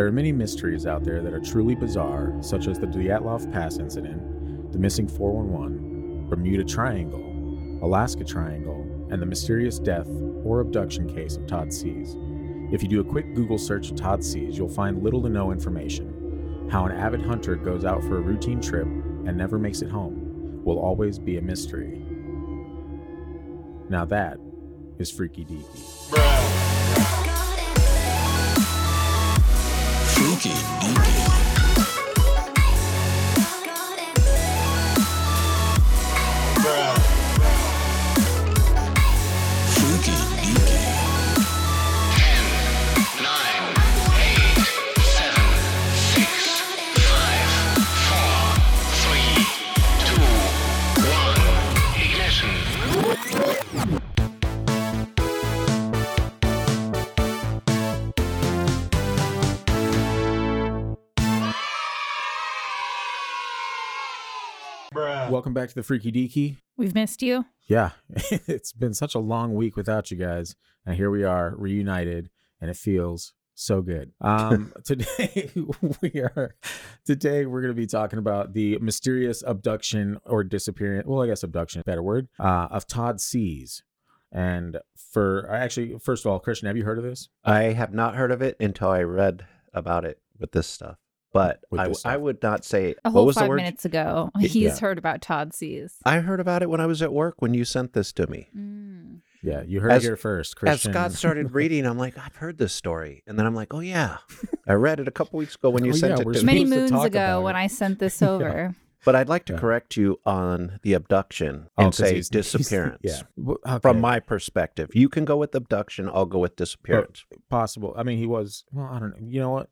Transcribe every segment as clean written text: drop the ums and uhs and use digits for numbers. There are many mysteries out there that are truly bizarre, such as the Dyatlov Pass incident, the missing 411, Bermuda Triangle, Alaska Triangle, and the mysterious death or abduction case of Todd Sees. If you do a quick Google search of Todd Sees, you'll find little to no information. How an avid hunter goes out for a routine trip and never makes it home will always be a mystery. Now that is freaky deaky. Freaky deaky. Welcome back to the Freaky Deaky. We've missed you. Yeah, it's been such a long week without you guys. And here we are reunited, and it feels so good. Today we're going to be talking about the mysterious abduction or disappearance. Well, I guess abduction is a better word, of Todd Sees. And first of all, Christian, have you heard of this? I have not heard of it until I read about it with this stuff. But I would not say a whole 5 minutes ago. Heard about Todd Sees. I heard about it when I was at work when you sent this to me. Mm. Yeah, you heard it here first, Christian. As Scott started reading, I'm like, I've heard this story, and then I'm like, oh yeah, I read it a couple weeks ago when you sent it to me. Many moons ago when I sent this over. Yeah. But I'd like to correct you on the abduction and say disappearance. From my perspective, you can go with abduction. I'll go with disappearance. But possible. I mean, he was. Well, I don't know. You know what?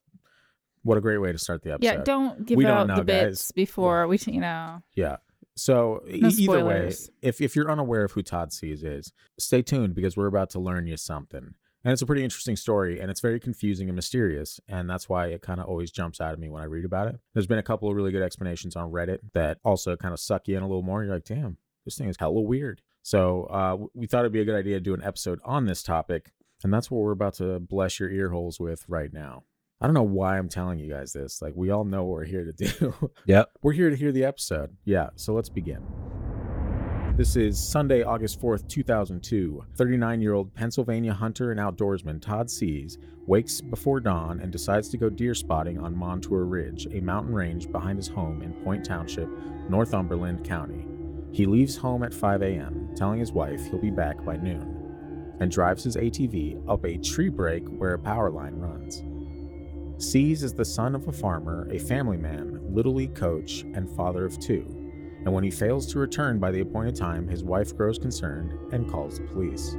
What a great way to start the episode. Yeah, don't give out the bits before we, you know. Yeah. So either way, if you're unaware of who Todd Sees is, stay tuned because we're about to learn you something. And it's a pretty interesting story, and it's very confusing and mysterious, and that's why it kind of always jumps out at me when I read about it. There's been a couple of really good explanations on Reddit that also kind of suck you in a little more. You're like, damn, this thing is hella weird. So we thought it'd be a good idea to do an episode on this topic, and that's what we're about to bless your ear holes with right now. I don't know why I'm telling you guys this. Like, we all know what we're here to do. Yep. We're here to hear the episode. Yeah. So let's begin. This is Sunday, August 4th, 2002. 39-year-old Pennsylvania hunter and outdoorsman Todd Sees wakes before dawn and decides to go deer spotting on Montour Ridge, a mountain range behind his home in Point Township, Northumberland County. He leaves home at 5 a.m., telling his wife he'll be back by noon, and drives his ATV up a tree break where a power line runs. Sees is the son of a farmer, a family man, Little League coach, and father of two. And when he fails to return by the appointed time, his wife grows concerned and calls the police.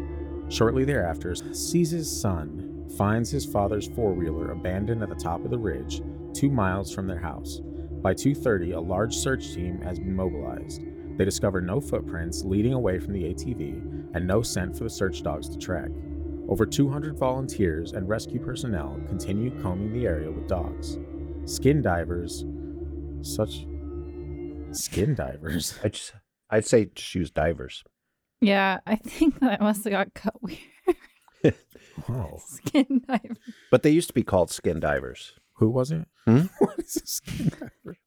Shortly thereafter, Sees' son finds his father's four-wheeler abandoned at the top of the ridge, 2 miles from their house. By 2:30, a large search team has been mobilized. They discover no footprints leading away from the ATV and no scent for the search dogs to track. Over 200 volunteers and rescue personnel continue combing the area with dogs. Skin divers. I'd say choose divers. Yeah, I think that must have got cut weird. Oh. Skin divers. But they used to be called skin divers. Who was it? Hmm? What is a skin diver?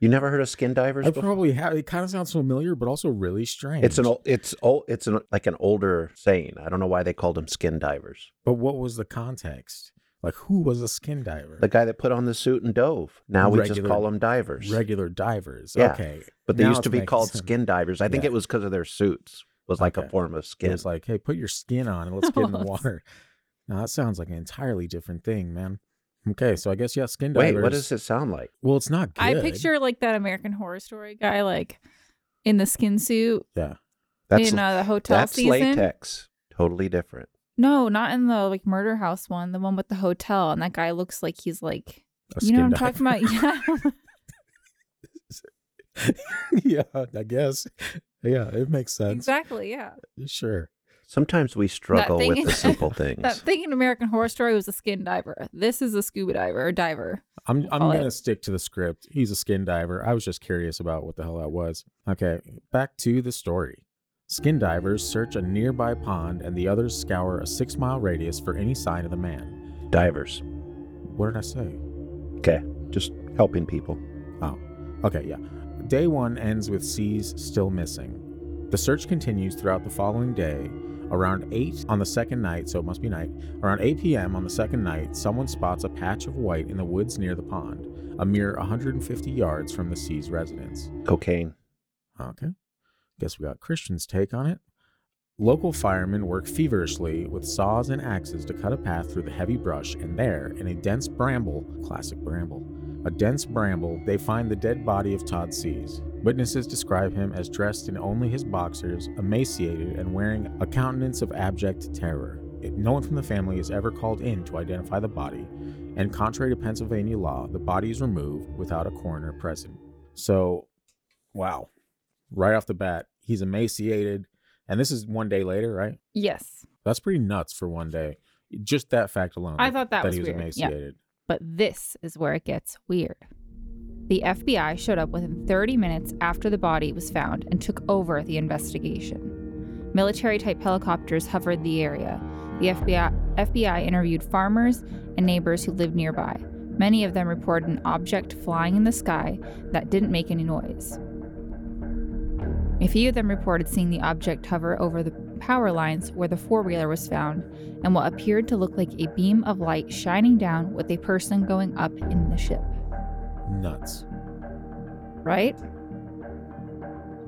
You never heard of skin divers? I probably have. It kind of sounds familiar, but also really strange. It's an older saying. I don't know why they called them skin divers. But what was the context? Like, who was a skin diver? The guy that put on the suit and dove. Now we just call them divers. Regular divers. Yeah. Okay. But they used to be called skin divers. I think it was because of their suits. It was like a form of skin. It was like, hey, put your skin on and let's get in the water. Now that sounds like an entirely different thing, man. Okay, so I guess, yeah, skin divers. Wait, what does it sound like? Well, it's not good. I picture, like, that American Horror Story guy, like, in the skin suit. Yeah. That's in the hotel season. That's latex. Totally different. No, not in the, like, murder house one, the one with the hotel. And that guy looks like he's, like, you know what I'm talking about? Yeah. Yeah, I guess. Yeah, it makes sense. Exactly, yeah. Sure. Sometimes we struggle with the simple things. That thing in American Horror Story was a skin diver. This is a scuba diver, or diver. I'm going to stick to the script. He's a skin diver. I was just curious about what the hell that was. Okay, back to the story. Skin divers search a nearby pond, and the others scour a 6-mile radius for any sign of the man. Divers. What did I say? Okay, just helping people. Oh, okay, yeah. Day one ends with C's still missing. The search continues throughout the following day. Around 8 on the second night, so it must be night, around 8 p.m. on the second night, someone spots a patch of white in the woods near the pond, a mere 150 yards from the C's residence. Cocaine. Okay. Guess we got Christian's take on it. Local firemen work feverishly with saws and axes to cut a path through the heavy brush, and there, in a dense bramble, classic bramble, a dense bramble, they find the dead body of Todd Sees. Witnesses describe him as dressed in only his boxers, emaciated, and wearing a countenance of abject terror. No one from the family is ever called in to identify the body, and contrary to Pennsylvania law, the body is removed without a coroner present. So, wow. Right off the bat, he's emaciated, and this is one day later, right? Yes. That's pretty nuts for one day. Just that fact alone. I thought that was weird. That he was emaciated. Yeah. But this is where it gets weird. The FBI showed up within 30 minutes after the body was found and took over the investigation. Military-type helicopters hovered the area. The FBI interviewed farmers and neighbors who lived nearby. Many of them reported an object flying in the sky that didn't make any noise. A few of them reported seeing the object hover over the power lines where the four-wheeler was found, and what appeared to look like a beam of light shining down with a person going up in the ship. Nuts. Right?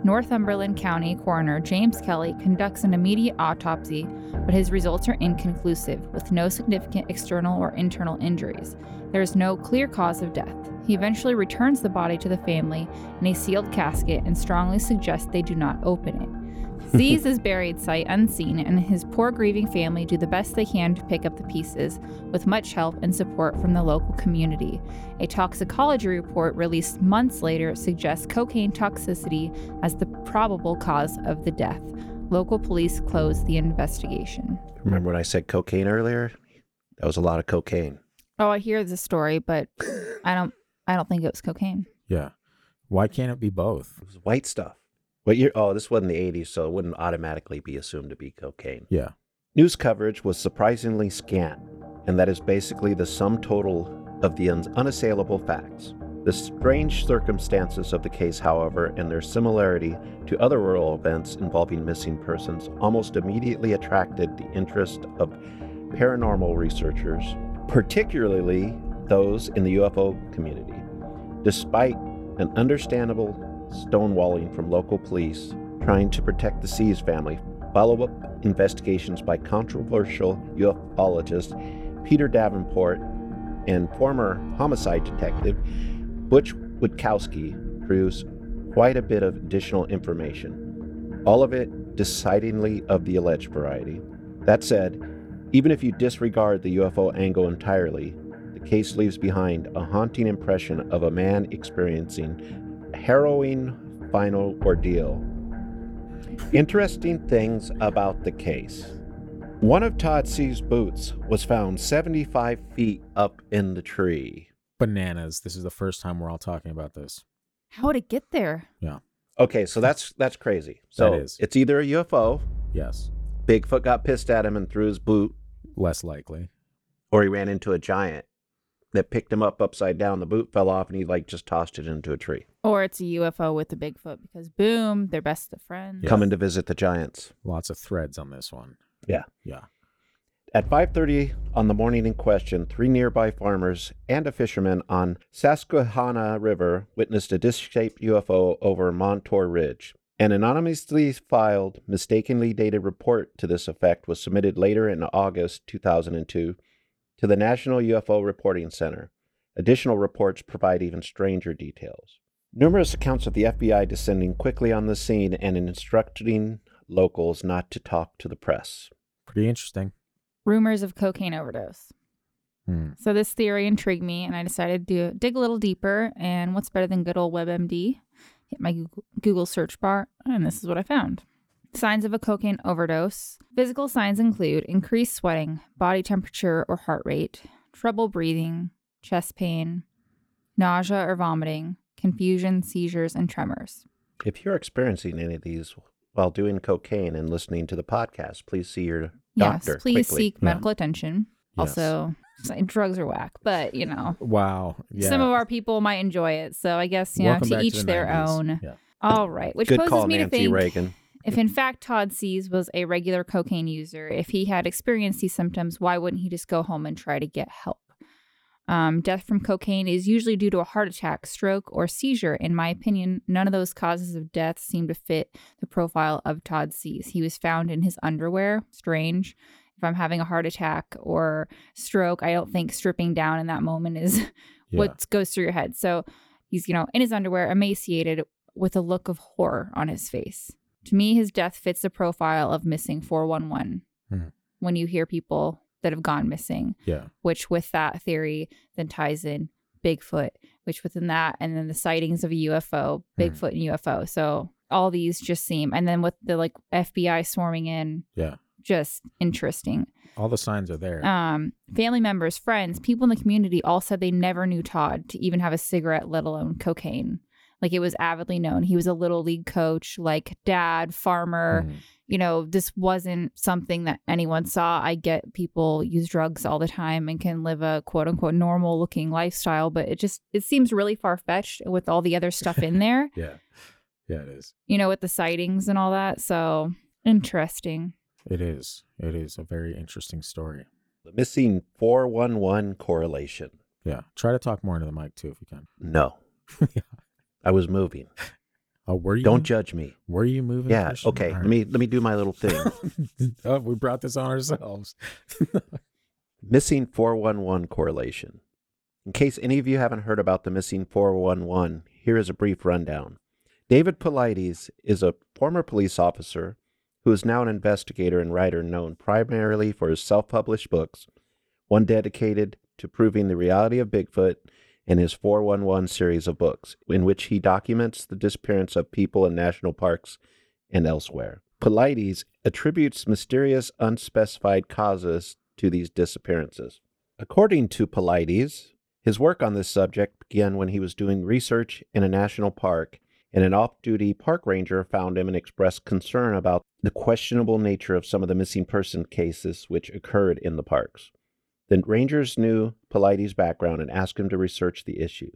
Northumberland County Coroner James Kelly conducts an immediate autopsy, but his results are inconclusive, with no significant external or internal injuries. There is no clear cause of death. He eventually returns the body to the family in a sealed casket and strongly suggests they do not open it. Z's is buried sight unseen, and his poor grieving family do the best they can to pick up the pieces, with much help and support from the local community. A toxicology report released months later suggests cocaine toxicity as the probable cause of the death. Local police closed the investigation. Remember when I said cocaine earlier? That was a lot of cocaine. Oh, I hear the story, but I don't think it was cocaine. Yeah. Why can't it be both? It was white stuff. What year? Oh, this wasn't the 80s, so it wouldn't automatically be assumed to be cocaine. Yeah. News coverage was surprisingly scant, and that is basically the sum total of the unassailable facts. The strange circumstances of the case, however, and their similarity to other rural events involving missing persons almost immediately attracted the interest of paranormal researchers, particularly those in the UFO community. Despite an understandable stonewalling from local police trying to protect the Sees family, follow-up investigations by controversial ufologist Peter Davenport and former homicide detective Butch Witkowski produced quite a bit of additional information, all of it decidedly of the alleged variety. That said, even if you disregard the UFO angle entirely, the case leaves behind a haunting impression of a man experiencing a harrowing final ordeal. Interesting things about the case. One of Todd Sees' boots was found 75 feet up in the tree. Bananas. This is the first time we're all talking about this. How would it get there? Yeah. Okay, so that's crazy. So that is. It's either a UFO. Yes. Bigfoot got pissed at him and threw his boot. Less likely. Or he ran into a giant that picked him up upside down. The boot fell off and he just tossed it into a tree. Or it's a UFO with a Bigfoot because boom, they're best of friends. Yeah. Coming to visit the giants. Lots of threads on this one. Yeah. Yeah. At 5:30 on the morning in question, three nearby farmers and a fisherman on Susquehanna River witnessed a disc-shaped UFO over Montour Ridge. An anonymously filed, mistakenly dated report to this effect was submitted later in August 2002 to the National UFO Reporting Center. Additional reports provide even stranger details. Numerous accounts of the FBI descending quickly on the scene and instructing locals not to talk to the press. Pretty interesting. Rumors of cocaine overdose. So this theory intrigued me, and I decided to dig a little deeper, and what's better than good old WebMD? Hit my Google search bar, and this is what I found. Signs of a cocaine overdose. Physical signs include increased sweating, body temperature or heart rate, trouble breathing, chest pain, nausea or vomiting, confusion, seizures, and tremors. If you're experiencing any of these while doing cocaine and listening to the podcast, please see your doctor. Yes, please quickly. Seek medical attention. Yes. Also, Like, drugs are whack, but you know. Wow. Yeah. Some of our people might enjoy it, so I guess you know, to each their 90s. Own. Yeah. All right, which poses me to think Reagan. If in fact Todd Sees was a regular cocaine user, if he had experienced these symptoms, why wouldn't he just go home and try to get help? Death from cocaine is usually due to a heart attack, stroke, or seizure. In my opinion, none of those causes of death seem to fit the profile of Todd Sees. He was found in his underwear. Strange. If I'm having a heart attack or stroke, I don't think stripping down in that moment is what goes through your head. So he's, you know, in his underwear, emaciated, with a look of horror on his face. To me, his death fits the profile of missing 411. Mm-hmm. When you hear people that have gone missing, which with that theory then ties in Bigfoot, which within that, and then the sightings of a UFO, Bigfoot and UFO. So all these just seem, and then with the like FBI swarming in, just interesting. All the signs are there. Family members, friends, people in the community all said they never knew Todd to even have a cigarette, let alone cocaine. Like, it was avidly known. He was a little league coach, like dad, farmer. You know, this wasn't something that anyone saw. I get people use drugs all the time and can live a quote unquote normal looking lifestyle, but it seems really far fetched with all the other stuff in there. Yeah, it is. You know, with the sightings and all that. So interesting. It is. It is a very interesting story. The missing 411 correlation. Yeah. Try to talk more into the mic too, if you can. No. I was moving. Oh, were you? Don't judge me. Were you moving? Yeah. Christian? Okay. Right. Let me do my little thing. Oh, we brought this on ourselves. Missing 411 correlation. In case any of you haven't heard about the missing 411, here is a brief rundown. David Politis is a former police officer who is now an investigator and writer known primarily for his self-published books, one dedicated to proving the reality of Bigfoot, in his 411 series of books, in which he documents the disappearance of people in national parks and elsewhere. Politis attributes mysterious, unspecified causes to these disappearances. According to Politis, his work on this subject began when he was doing research in a national park, and an off-duty park ranger found him and expressed concern about the questionable nature of some of the missing person cases which occurred in the parks. The rangers knew Politis' background and asked him to research the issue.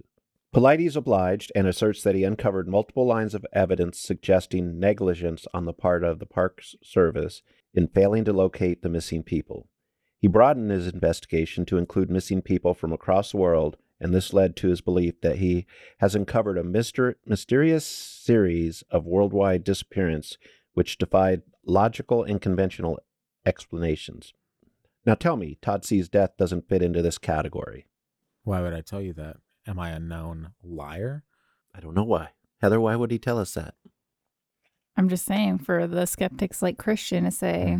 Politis obliged and asserts that he uncovered multiple lines of evidence suggesting negligence on the part of the Park Service in failing to locate the missing people. He broadened his investigation to include missing people from across the world, and this led to his belief that he has uncovered a mysterious series of worldwide disappearances which defied logical and conventional explanations. Now tell me, Todd Sees' death doesn't fit into this category. Why would I tell you that? Am I a known liar? I don't know why. Heather, why would he tell us that? I'm just saying, for the skeptics like Christian to say,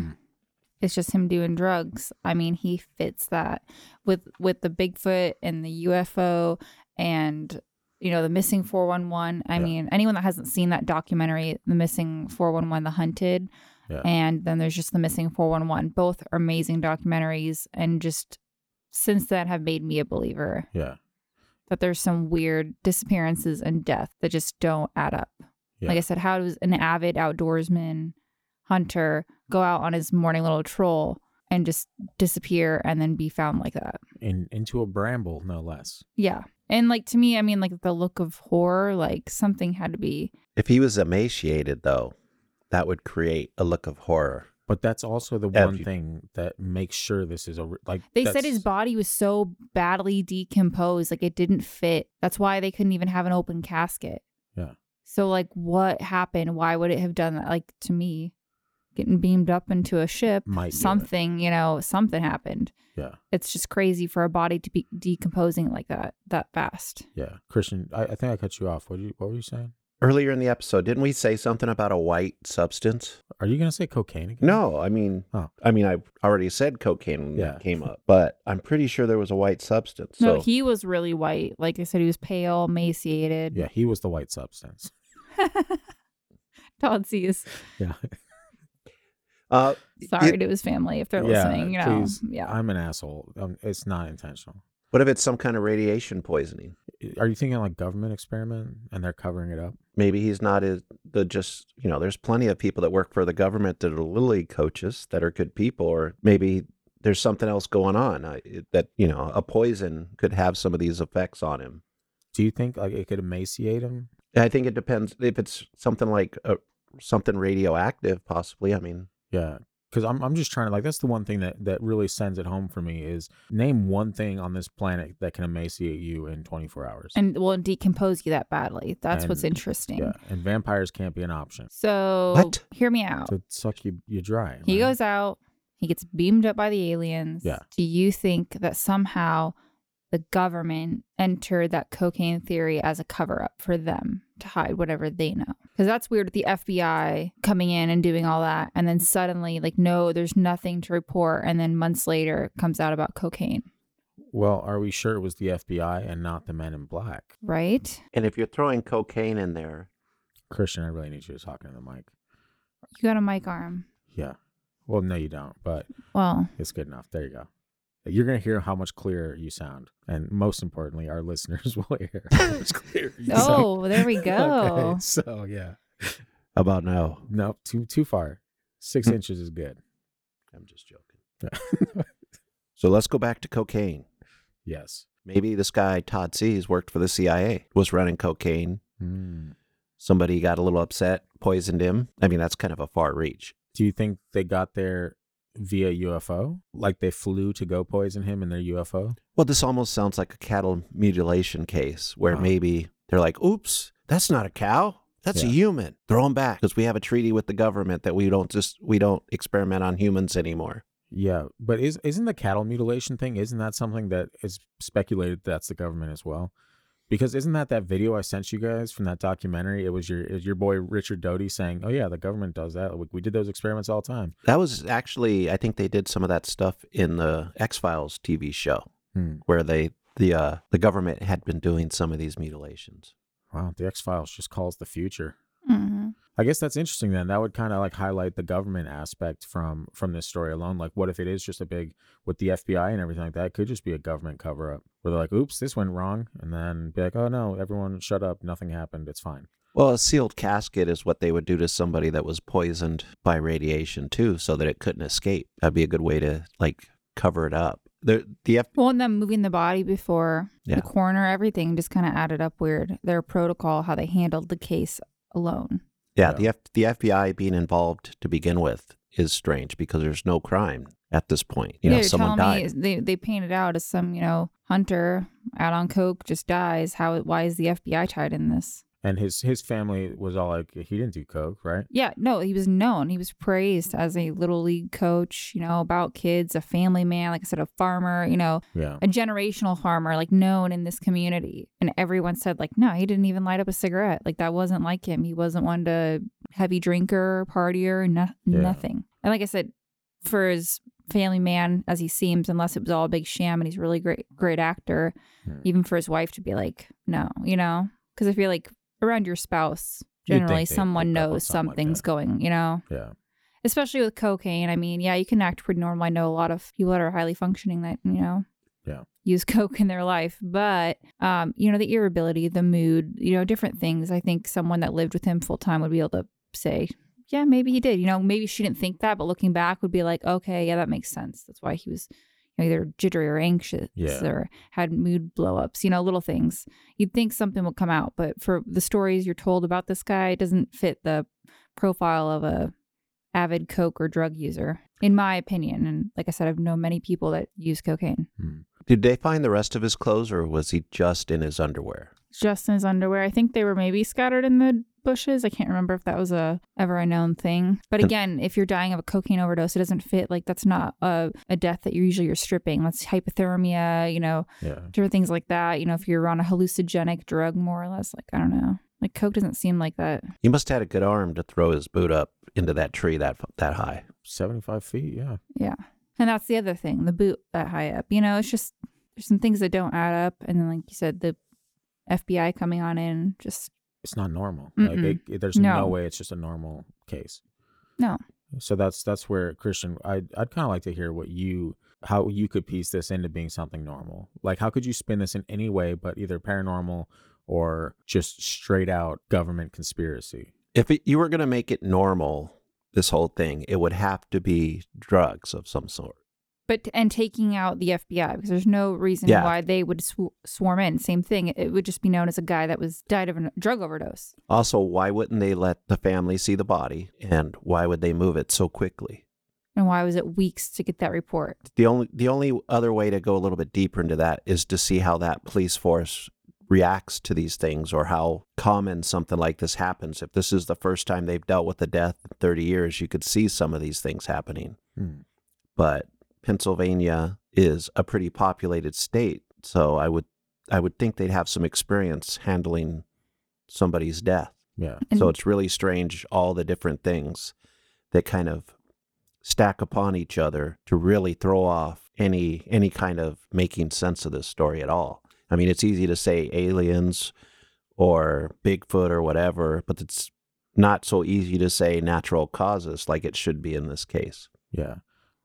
it's just him doing drugs. I mean, he fits that. With the Bigfoot and the UFO and, you know, the missing 411. I mean, anyone that hasn't seen that documentary, The Missing 411, The Hunted, and then there's just The Missing 411. Both are amazing documentaries, and just since that have made me a believer. Yeah. That there's some weird disappearances and death that just don't add up. Yeah. Like I said, how does an avid outdoorsman, hunter, go out on his morning little troll and just disappear and then be found like that? Into a bramble, no less. Yeah. And like, to me, I mean, like the look of horror, like something had to be. If he was emaciated, though, that would create a look of horror. But that's also the one thing that makes sure this is like. They said his body was so badly decomposed, like it didn't fit. That's why they couldn't even have an open casket. Yeah. So like, what happened? Why would it have done that? Like, to me, getting beamed up into a ship, something happened. Yeah. It's just crazy for a body to be decomposing like that fast. Yeah. Christian, I think I cut you off. What were you saying? Earlier in the episode, didn't we say something about a white substance? Are you going to say cocaine again? No, I already said cocaine when it came up, but I'm pretty sure there was a white substance. No, so. He was really white. Like I said, he was pale, emaciated. Yeah, he was the white substance. Todd Sees. Yeah. Sorry to his family if they're listening. You know, please, I'm an asshole. It's not intentional. What if it's some kind of radiation poisoning? Are you thinking like government experiment and they're covering it up? Maybe he's not there's plenty of people that work for the government that are little league coaches that are good people, or maybe there's something else going on that, you know, a poison could have some of these effects on him. Do you think like it could emaciate him? I think it depends if it's something like something radioactive, possibly. I mean, yeah, because I'm just trying to like, that's the one thing that really sends it home for me is name one thing on this planet that can emaciate you in 24 hours and will decompose you that badly. That's what's interesting. Yeah, and vampires can't be an option. So what? Hear me out. To suck you dry. Right? He goes out. He gets beamed up by the aliens. Yeah. Do you think that somehow the government entered that cocaine theory as a cover-up for them to hide whatever they know? Because that's weird with the FBI coming in and doing all that. And then suddenly, like, no, there's nothing to report. And then months later, it comes out about cocaine. Well, are we sure it was the FBI and not the Men in Black? Right. And if you're throwing cocaine in there. Christian, I really need you to talk into the mic. You got a mic arm. Yeah. Well, no, you don't, but well, it's good enough. There you go. You're going to hear how much clearer you sound. And most importantly, our listeners will hear how much clearer you sound. Oh, there we go. Okay, so, yeah. About now. No, too far. 6 inches is good. I'm just joking. So let's go back to cocaine. Yes. Maybe this guy, Todd Sees, worked for the CIA, was running cocaine. Mm. Somebody got a little upset, poisoned him. I mean, that's kind of a far reach. Do you think they got there via UFO? Like they flew to go poison him in their UFO? Well, this almost sounds like a cattle mutilation case where maybe they're like, oops, that's not a cow. That's a human. Throw him back because we have a treaty with the government that we don't experiment on humans anymore. Yeah. But isn't the cattle mutilation thing, isn't that something that is speculated that's the government as well? Because isn't that video I sent you guys from that documentary? It was your boy Richard Doty saying, oh, yeah, the government does that. We did those experiments all the time. That was actually, I think they did some of that stuff in the X-Files TV show where the government had been doing some of these mutilations. Wow, the X-Files just calls the future. Mm-hmm. I guess that's interesting then. That would kind of like highlight the government aspect from this story alone. Like what if it is just a big, with the FBI and everything like that, it could just be a government cover up where they're like, oops, this went wrong. And then be like, oh no, everyone shut up. Nothing happened. It's fine. Well, a sealed casket is what they would do to somebody that was poisoned by radiation too, so that it couldn't escape. That'd be a good way to like cover it up. Well, and them moving the body before the coroner, everything just kind of added up weird. Their protocol, how they handled the case alone. Yeah, the FBI being involved to begin with is strange because there's no crime at this point. You know, someone died. They paint it out as some, you know, hunter out on coke just dies. Why is the FBI tied in this? And his family was all like, he didn't do coke, right? Yeah, no, he was known. He was praised as a little league coach, you know, about kids, a family man, like I said, a farmer, you know, a generational farmer, like known in this community. And everyone said like, no, he didn't even light up a cigarette. Like that wasn't like him. He wasn't one to heavy drinker, partier, nothing. And like I said, for his family man as he seems, unless it was all a big sham and he's a really great actor, even for his wife to be like, no, you know, because I feel like, around your spouse, generally someone knows something's going, you know? Yeah. Especially with cocaine. I mean, yeah, you can act pretty normal. I know a lot of people that are highly functioning that, you know, use coke in their life. But, you know, the irritability, the mood, you know, different things. I think someone that lived with him full time would be able to say, yeah, maybe he did. You know, maybe she didn't think that, but looking back would be like, okay, yeah, that makes sense. That's why he was either jittery or anxious or had mood blow-ups, you know, little things. You'd think something would come out, but for the stories you're told about this guy, it doesn't fit the profile of a avid coke or drug user, in my opinion. And like I said, I've known many people that use cocaine. Did they find the rest of his clothes, or was he just in his underwear? Just in his underwear. I think they were maybe scattered in the bushes. I can't remember if that was ever a known thing. But again, if you're dying of a cocaine overdose, it doesn't fit. Like that's not a death that you're stripping. That's hypothermia, you know, different things like that. You know, if you're on a hallucinogenic drug, more or less, like, I don't know. Like coke doesn't seem like that. He must have had a good arm to throw his boot up into that tree that high. 75 feet, yeah. Yeah. And that's the other thing, the boot that high up. You know, it's just, there's some things that don't add up. And then like you said, the FBI coming on in just... It's not normal. Like there's no way it's just a normal case. No. So that's where, Christian, I'd kind of like to hear how you could piece this into being something normal. Like how could you spin this in any way but either paranormal or just straight out government conspiracy? If you were going to make it normal, this whole thing, it would have to be drugs of some sort. And taking out the FBI, because there's no reason why they would swarm in. Same thing. It would just be known as a guy that was died of a drug overdose. Also, why wouldn't they let the family see the body? And why would they move it so quickly? And why was it weeks to get that report? The only other way to go a little bit deeper into that is to see how that police force reacts to these things, or how common something like this happens. If this is the first time they've dealt with a death in 30 years, you could see some of these things happening. Hmm. But Pennsylvania is a pretty populated state, so I would think they'd have some experience handling somebody's death. Yeah. So it's really strange, all the different things that kind of stack upon each other to really throw off any kind of making sense of this story at all. I mean, it's easy to say aliens or Bigfoot or whatever, but it's not so easy to say natural causes like it should be in this case. Yeah.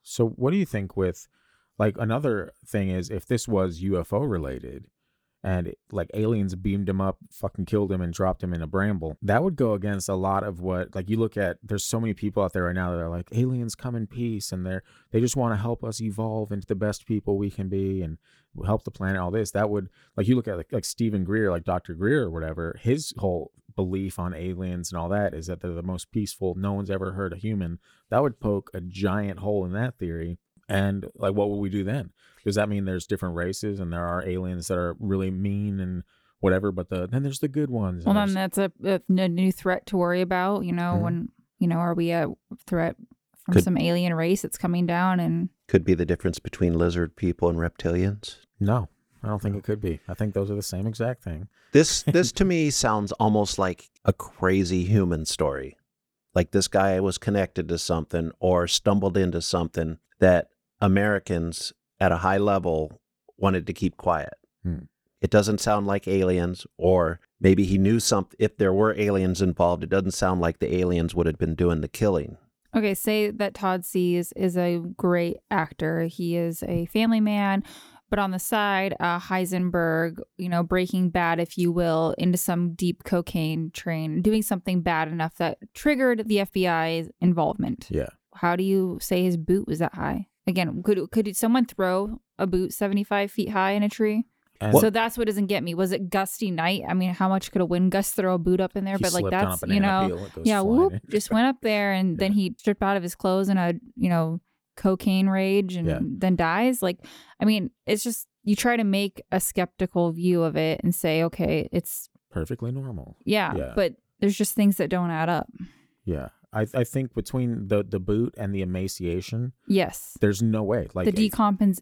So what do you think with, like, another thing is, if this was UFO related and like aliens beamed him up, fucking killed him and dropped him in a bramble, that would go against a lot of what, like, you look at, there's so many people out there right now that are like, aliens come in peace, and they just want to help us evolve into the best people we can be and help the planet, all this. That would, like, you look at like Stephen Greer, like Dr. Greer or whatever, his whole belief on aliens and all that is that they're the most peaceful, no one's ever hurt a human. That would poke a giant hole in that theory. And like, what would we do then? Does that mean there's different races and there are aliens that are really mean and whatever, but then there's the good ones? Well, then that's a new threat to worry about, you know. Mm-hmm. When, you know, are we a threat from some alien race that's coming down? And could be the difference between lizard people and reptilians? No, I don't think it could be. I think those are the same exact thing. This to me sounds almost like a crazy human story. Like, this guy was connected to something or stumbled into something that Americans at a high level wanted to keep quiet. Hmm. It doesn't sound like aliens, or maybe he knew something. If there were aliens involved, it doesn't sound like the aliens would have been doing the killing. Okay, say that Todd Sees is a great actor. He is a family man. But on the side, Heisenberg, you know, Breaking Bad, if you will, into some deep cocaine train, doing something bad enough that triggered the FBI's involvement. Yeah. How do you say his boot was that high? Again, could someone throw a boot 75 feet high in a tree? And so that's what doesn't get me. Was it gusty night? I mean, how much could a wind gust throw a boot up in there? But like, that's, you know, just went up there, and then he stripped out of his clothes in a, you know, cocaine rage, and then dies. Like, I mean, it's just, you try to make a skeptical view of it and say, okay, it's perfectly normal. Yeah. But there's just things that don't add up. Yeah. I think between the boot and the emaciation, yes, there's no way. Like the decompens,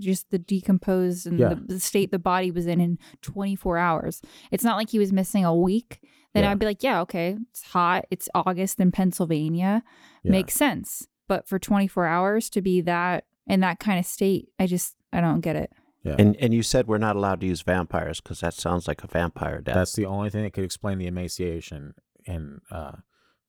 just the decomposed and the state the body was in 24 hours. It's not like he was missing a week. Then I'd be like, yeah, okay, it's hot, it's August in Pennsylvania, makes sense. But for 24 hours to be that in that kind of state, I don't get it. Yeah. And you said we're not allowed to use vampires because that sounds like a vampire death. That's the only thing that could explain the emaciation and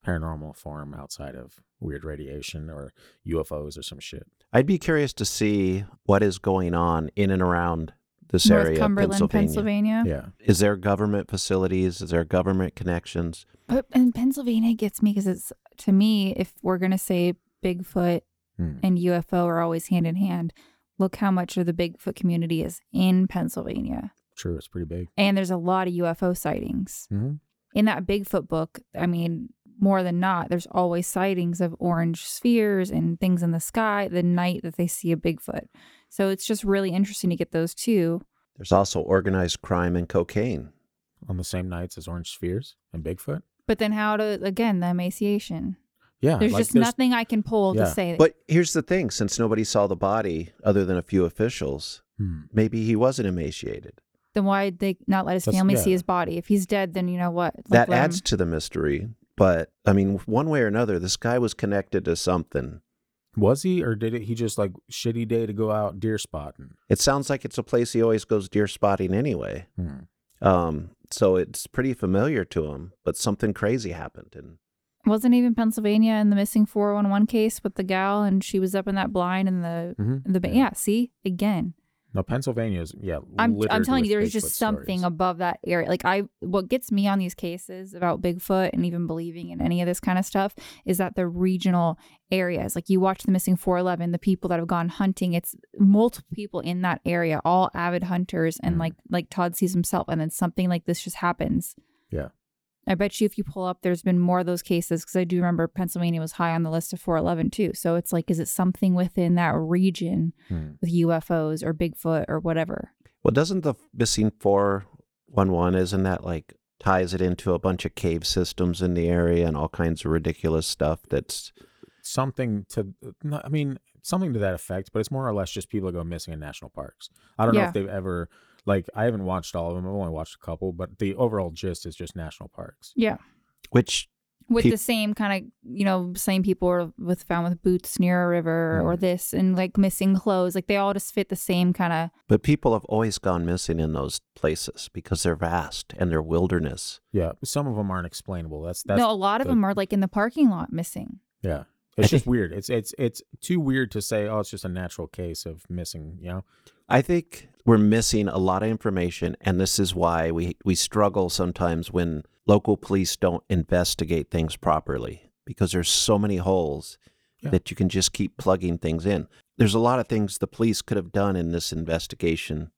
paranormal form outside of weird radiation or UFOs or some shit. I'd be curious to see what is going on in and around this North area, Cumberland, Pennsylvania. Yeah. Is there government facilities? Is there government connections? But and Pennsylvania gets me because it's, to me, if we're going to say Bigfoot and UFO are always hand in hand, look how much of the Bigfoot community is in Pennsylvania. True, it's pretty big. And there's a lot of UFO sightings. Mm-hmm. In that Bigfoot book, I mean, more than not, there's always sightings of orange spheres and things in the sky the night that they see a Bigfoot. So it's just really interesting to get those two. There's also organized crime and cocaine. On the same nights as orange spheres and Bigfoot? But then how to, again, the emaciation. Yeah, there's like just nothing I can pull to say. But here's the thing, since nobody saw the body other than a few officials, maybe he wasn't emaciated. Then why did they not let his family see his body? If he's dead, then you know what? Like, that adds to the mystery. But, I mean, one way or another, this guy was connected to something. Was he, or did he just, like, shitty day to go out deer spotting? It sounds like it's a place he always goes deer spotting anyway. So it's pretty familiar to him, but something crazy happened. And wasn't even Pennsylvania in the missing 411 case with the gal, and she was up in that blind in the see, again, No, Pennsylvania's, yeah. I'm telling you, there's just something above that area. Like, what gets me on these cases about Bigfoot and even believing in any of this kind of stuff is that the regional areas, like you watch the Missing 411, the people that have gone hunting, it's multiple people in that area, all avid hunters, and like Todd sees himself, and then something like this just happens. Yeah. I bet you if you pull up, there's been more of those cases, because I do remember Pennsylvania was high on the list of 411 too. So it's like, is it something within that region with UFOs or Bigfoot or whatever? Well, doesn't the Missing 411, isn't that like ties it into a bunch of cave systems in the area and all kinds of ridiculous stuff that's... Something to that effect, but it's more or less just people that go missing in national parks. I don't know if they've ever... Like, I haven't watched all of them. I've only watched a couple, but the overall gist is just national parks. Yeah. With the same kind of, same people are found with boots near a river or this, and like missing clothes. Like, they all just fit the same kind of. But people have always gone missing in those places because they're vast and they're wilderness. Yeah. Some of them aren't explainable. No, a lot of them are like in the parking lot missing. Yeah. It's just weird. It's too weird to say, oh, it's just a natural case of missing, I think we're missing a lot of information, and this is why we struggle sometimes when local police don't investigate things properly, because there's so many holes that you can just keep plugging things in. There's a lot of things the police could have done in this investigation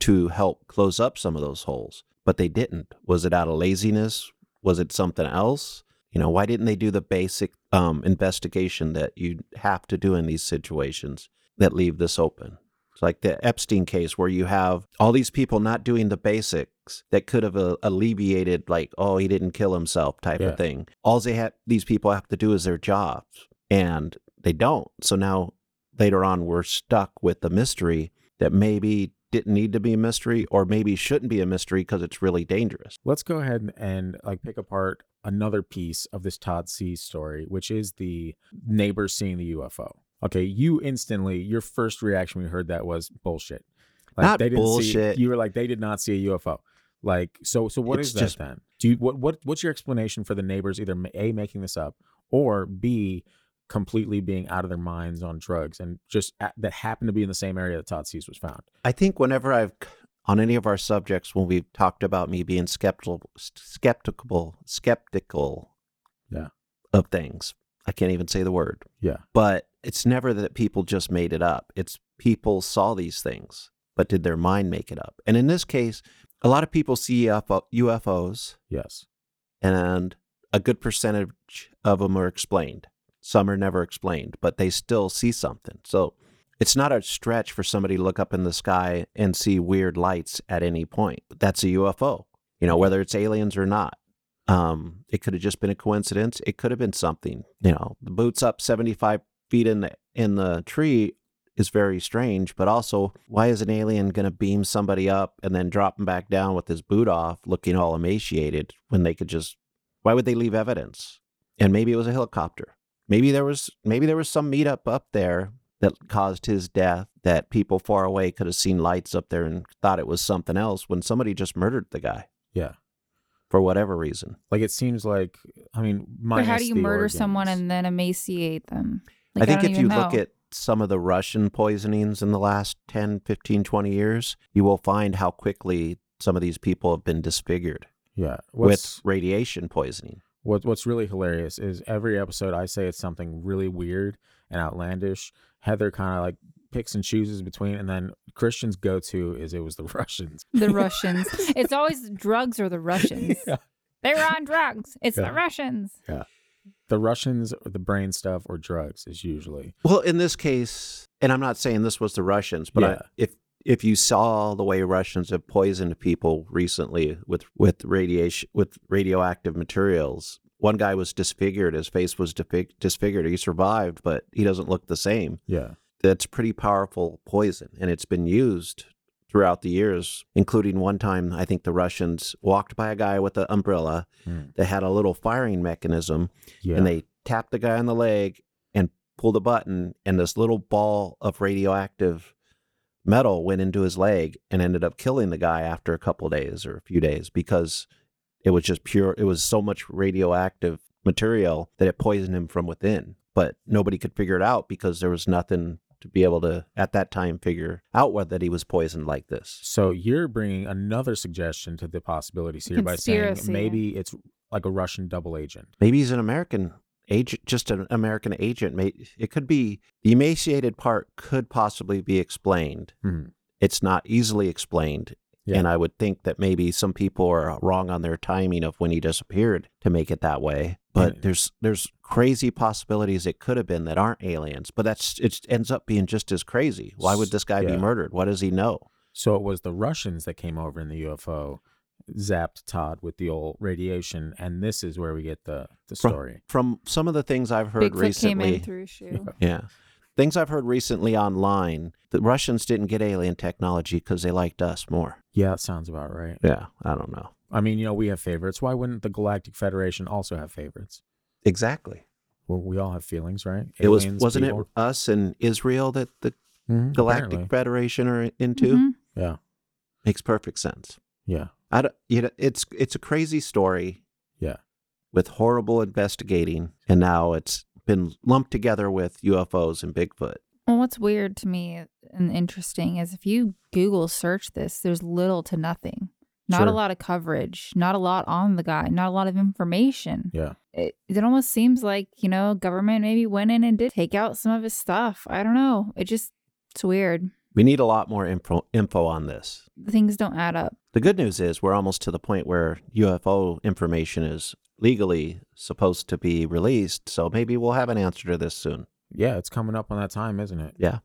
to help close up some of those holes, but they didn't. Was it out of laziness? Was it something else? Why didn't they do the basic investigation that you have to do in these situations that leave this open? It's like the Epstein case, where you have all these people not doing the basics that could have alleviated, like, oh, he didn't kill himself type of thing. All these people have to do is their jobs, and they don't. So now later on, we're stuck with the mystery that maybe didn't need to be a mystery, or maybe shouldn't be a mystery because it's really dangerous. Let's go ahead and like pick apart another piece of this Todd C story, which is the neighbor seeing the UFO. Okay, your first reaction when you heard that was bullshit. Like, not they didn't bullshit. You were like, they did not see a UFO. Like, so what it's is just, that then? What's your explanation for the neighbors either A, making this up, or B, completely being out of their minds on drugs and just that happened to be in the same area that Todd C was found? I think whenever I've on any of our subjects, when we've talked about me being skeptical of things, I can't even say the word. Yeah. But it's never that people just made it up. It's people saw these things, but did their mind make it up? And in this case, a lot of people see UFOs. Yes. And a good percentage of them are explained. Some are never explained, but they still see something. So it's not a stretch for somebody to look up in the sky and see weird lights at any point. That's a UFO, whether it's aliens or not. It could have just been a coincidence. It could have been something, the boots up 75 feet in the tree is very strange, but also, why is an alien going to beam somebody up and then drop him back down with his boot off looking all emaciated when they could just, why would they leave evidence? And maybe it was a helicopter. Maybe there was some meetup up there that caused his death, that people far away could have seen lights up there and thought it was something else when somebody just murdered the guy. Yeah. For whatever reason. Like, it seems like, but how do you murder someone and then emaciate them? Like, I think if you look at some of the Russian poisonings in the last 10, 15, 20 years, you will find how quickly some of these people have been disfigured with radiation poisoning. What's really hilarious is every episode I say it's something really weird and outlandish. Heather kind of like picks and chooses between, and then Christian's go-to is it was the Russians. The Russians. It's always drugs or the Russians. Yeah. They were on drugs. It's the Russians. Yeah. The Russians or the brain stuff or drugs is usually. Well, in this case, and I'm not saying this was the Russians, but if you saw the way Russians have poisoned people recently with radiation, with radioactive materials, one guy was disfigured. His face was disfigured. He survived, but he doesn't look the same. Yeah. That's pretty powerful poison, and it's been used throughout the years, including one time, I think the Russians walked by a guy with an umbrella that had a little firing mechanism, and they tapped the guy on the leg and pulled a button, and this little ball of radioactive metal went into his leg and ended up killing the guy after a couple of days or a few days, because it was just it was so much radioactive material that it poisoned him from within, but nobody could figure it out because there was nothing to be able to, at that time, figure out that he was poisoned like this. So you're bringing another suggestion to the possibilities here by saying maybe it's like a Russian double agent. Maybe he's an American agent, just an American agent. It could be, the emaciated part could possibly be explained. Mm-hmm. It's not easily explained. Yeah. And I would think that maybe some people are wrong on their timing of when he disappeared to make it that way. But there's crazy possibilities it could have been that aren't aliens. But it ends up being just as crazy. Why would this guy be murdered? What does he know? So it was the Russians that came over in the UFO, zapped Todd with the old radiation, and this is where we get the story. From some of the things I've heard Bigfoot recently. Came in through shoe. Yeah. Things I've heard recently online, the Russians didn't get alien technology because they liked us more. Yeah, that sounds about right. Yeah, I don't know. I mean, we have favorites. Why wouldn't the Galactic Federation also have favorites? Exactly. Well, we all have feelings, right? Wasn't it us and Israel that the Galactic Federation are into? Mm-hmm. Yeah. Makes perfect sense. Yeah. It's a crazy story. Yeah. With horrible investigating, and now it's been lumped together with UFOs and Bigfoot. Well, what's weird to me and interesting is if you Google search this, there's little to nothing. Not a lot of coverage, not a lot on the guy, not a lot of information. Yeah. It almost seems like, government maybe went in and did take out some of his stuff. I don't know. It's weird. We need a lot more info on this. Things don't add up. The good news is we're almost to the point where UFO information is legally supposed to be released, so maybe we'll have an answer to this soon. Yeah, it's coming up on that time, isn't it? Yeah.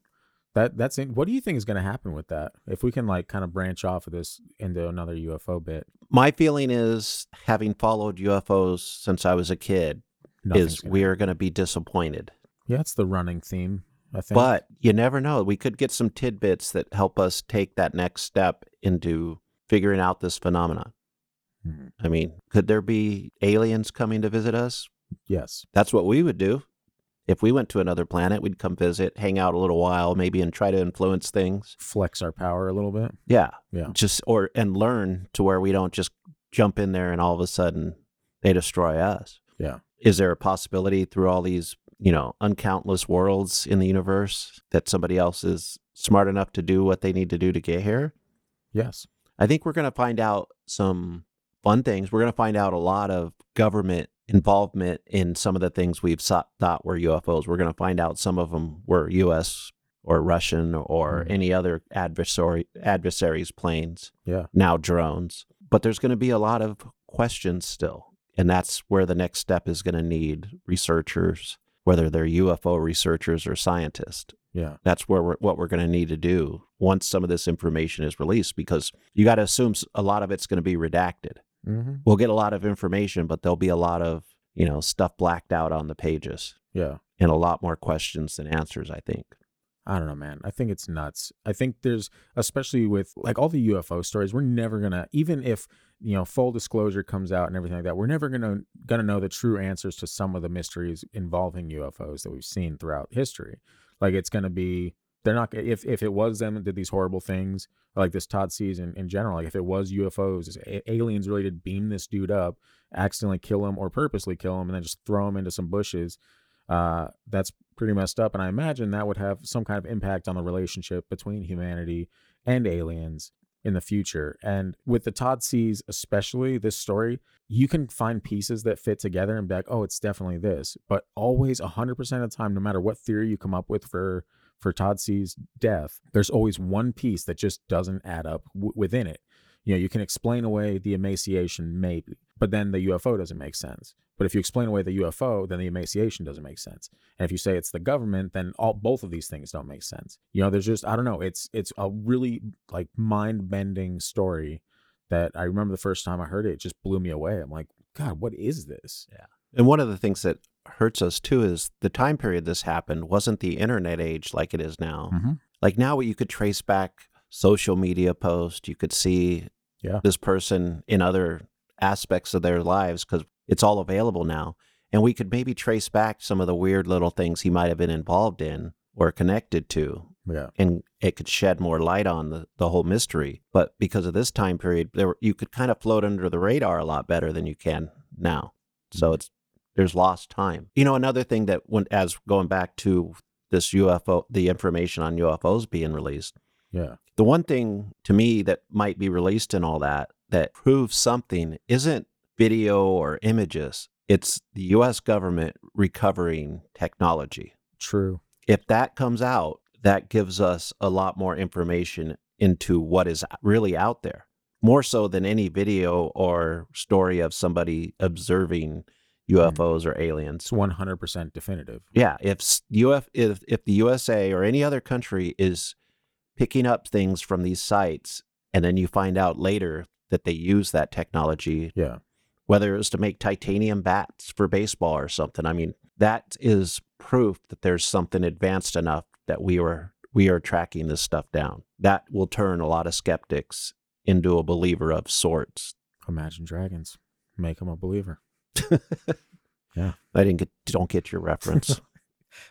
That's it. What do you think is going to happen with that? If we can kind of branch off of this into another UFO bit. My feeling is, having followed UFOs since I was a kid, we are going to be disappointed. Yeah, it's the running theme, I think. But you never know. We could get some tidbits that help us take that next step into figuring out this phenomenon. I mean, could there be aliens coming to visit us? Yes. That's what we would do. If we went to another planet, we'd come visit, hang out a little while, maybe, and try to influence things. Flex our power a little bit. Yeah. Yeah. And learn to where we don't just jump in there and all of a sudden they destroy us. Yeah. Is there a possibility through all these, uncountless worlds in the universe that somebody else is smart enough to do what they need to do to get here? Yes. I think we're going to find out some fun things. We're going to find out a lot of government involvement in some of the things we've thought were UFOs. We're going to find out some of them were U.S. or Russian or any other adversaries' planes, now drones. But there's going to be a lot of questions still. And that's where the next step is going to need researchers, whether they're UFO researchers or scientists. Yeah. That's where what we're going to need to do once some of this information is released, because you got to assume a lot of it's going to be redacted. Mm-hmm. We'll get a lot of information, but there'll be a lot of, stuff blacked out on the pages. Yeah. And a lot more questions than answers, I think. I don't know, man. I think it's nuts. I think there's, especially with all the UFO stories, we're never going to, even if, full disclosure comes out and everything like that, we're never going to know the true answers to some of the mysteries involving UFOs that we've seen throughout history. It's going to be, they're not, if it was them that did these horrible things, like this Todd sees in general, if it was UFOs, aliens really did beam this dude up, accidentally kill him or purposely kill him, and then just throw him into some bushes, that's pretty messed up. And I imagine that would have some kind of impact on the relationship between humanity and aliens in the future. And with the Todd Sees, especially this story, you can find pieces that fit together and be like, oh, it's definitely this. But always 100% of the time, no matter what theory you come up with for Todd Sees' death, there's always one piece that just doesn't add up within it. You can explain away the emaciation maybe, but then the UFO doesn't make sense. But if you explain away the UFO, then the emaciation doesn't make sense. And if you say it's the government, then both of these things don't make sense. There's just, I don't know. It's a really mind-bending story that I remember the first time I heard it just blew me away. I'm like, God, what is this? Yeah. And one of the things that hurts us too is the time period this happened wasn't the internet age like it is now. Mm-hmm. Now you could trace back social media posts, you could see this person in other aspects of their lives because it's all available now. And we could maybe trace back some of the weird little things he might have been involved in or connected to. Yeah. And it could shed more light on the whole mystery. But because of this time period, you could kind of float under the radar a lot better than you can now. So there's lost time. Another thing that, as going back to this UFO, the information on UFOs being released. Yeah. The one thing to me that might be released in all that, that proves something, isn't video or images. It's the U.S. government recovering technology. True. If that comes out, that gives us a lot more information into what is really out there, more so than any video or story of somebody observing UFOs or aliens. 100% definitive. Yeah. If the USA or any other country is picking up things from these sites, and then you find out later that they use that technology, yeah, whether it was to make titanium bats for baseball or something, I mean, that is proof that there's something advanced enough that we are tracking this stuff down. That will turn a lot of skeptics into a believer of sorts. Imagine Dragons. Make them a believer. Yeah. I don't get your reference.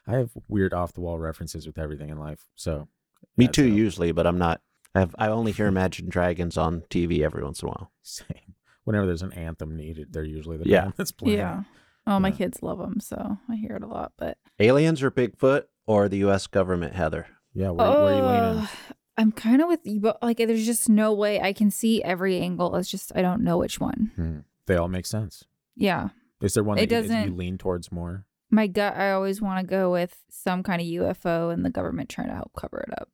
I have weird off-the-wall references with everything in life, so... Me too, usually, but I'm not. I only hear Imagine Dragons on TV every once in a while. Same. Whenever there's an anthem needed, they're usually the one that's playing. Yeah. Oh, my kids love them, so I hear it a lot. But aliens or Bigfoot or the U.S. government, Heather? Yeah, where are you leaning? I'm kind of with you, but like, there's just no way I can see every angle. It's just I don't know which one. They all make sense. Yeah. Is there one that you lean towards more? My gut, I always want to go with some kind of UFO and the government trying to help cover it up.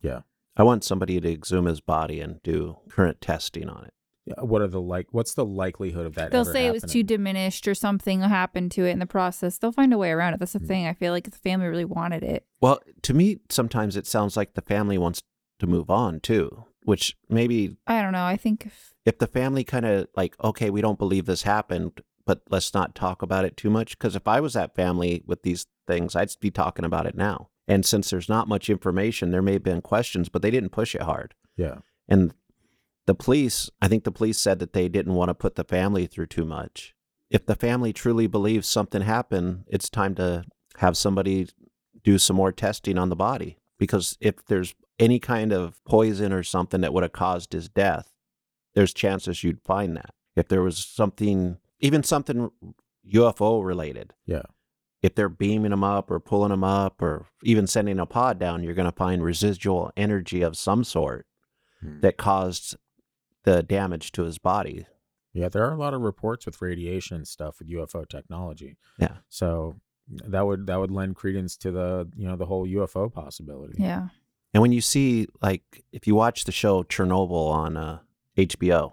Yeah. I want somebody to exhume his body and do current testing on it. Yeah. What's the likelihood of that? They'll say happening? It was too diminished or something happened to it in the process. They'll find a way around it. That's the thing. I feel like the family really wanted it. Well, to me, sometimes it sounds like the family wants to move on too, which maybe... I don't know. I think if the family kind of like, okay, we don't believe this happened, but let's not talk about it too much. Because if I was that family with these things, I'd be talking about it now. And since there's not much information, there may have been questions, but they didn't push it hard. Yeah. And the police said that they didn't want to put the family through too much. If the family truly believes something happened, it's time to have somebody do some more testing on the body. Because if there's any kind of poison or something that would have caused his death, there's chances you'd find that. If there was something... Even something UFO related. Yeah. If they're beaming them up or pulling them up or even sending a pod down, you're going to find residual energy of some sort that caused the damage to his body. Yeah, there are a lot of reports with radiation and stuff with UFO technology. Yeah. So that would lend credence to the whole UFO possibility. Yeah. And when you see, like, if you watch the show Chernobyl on HBO,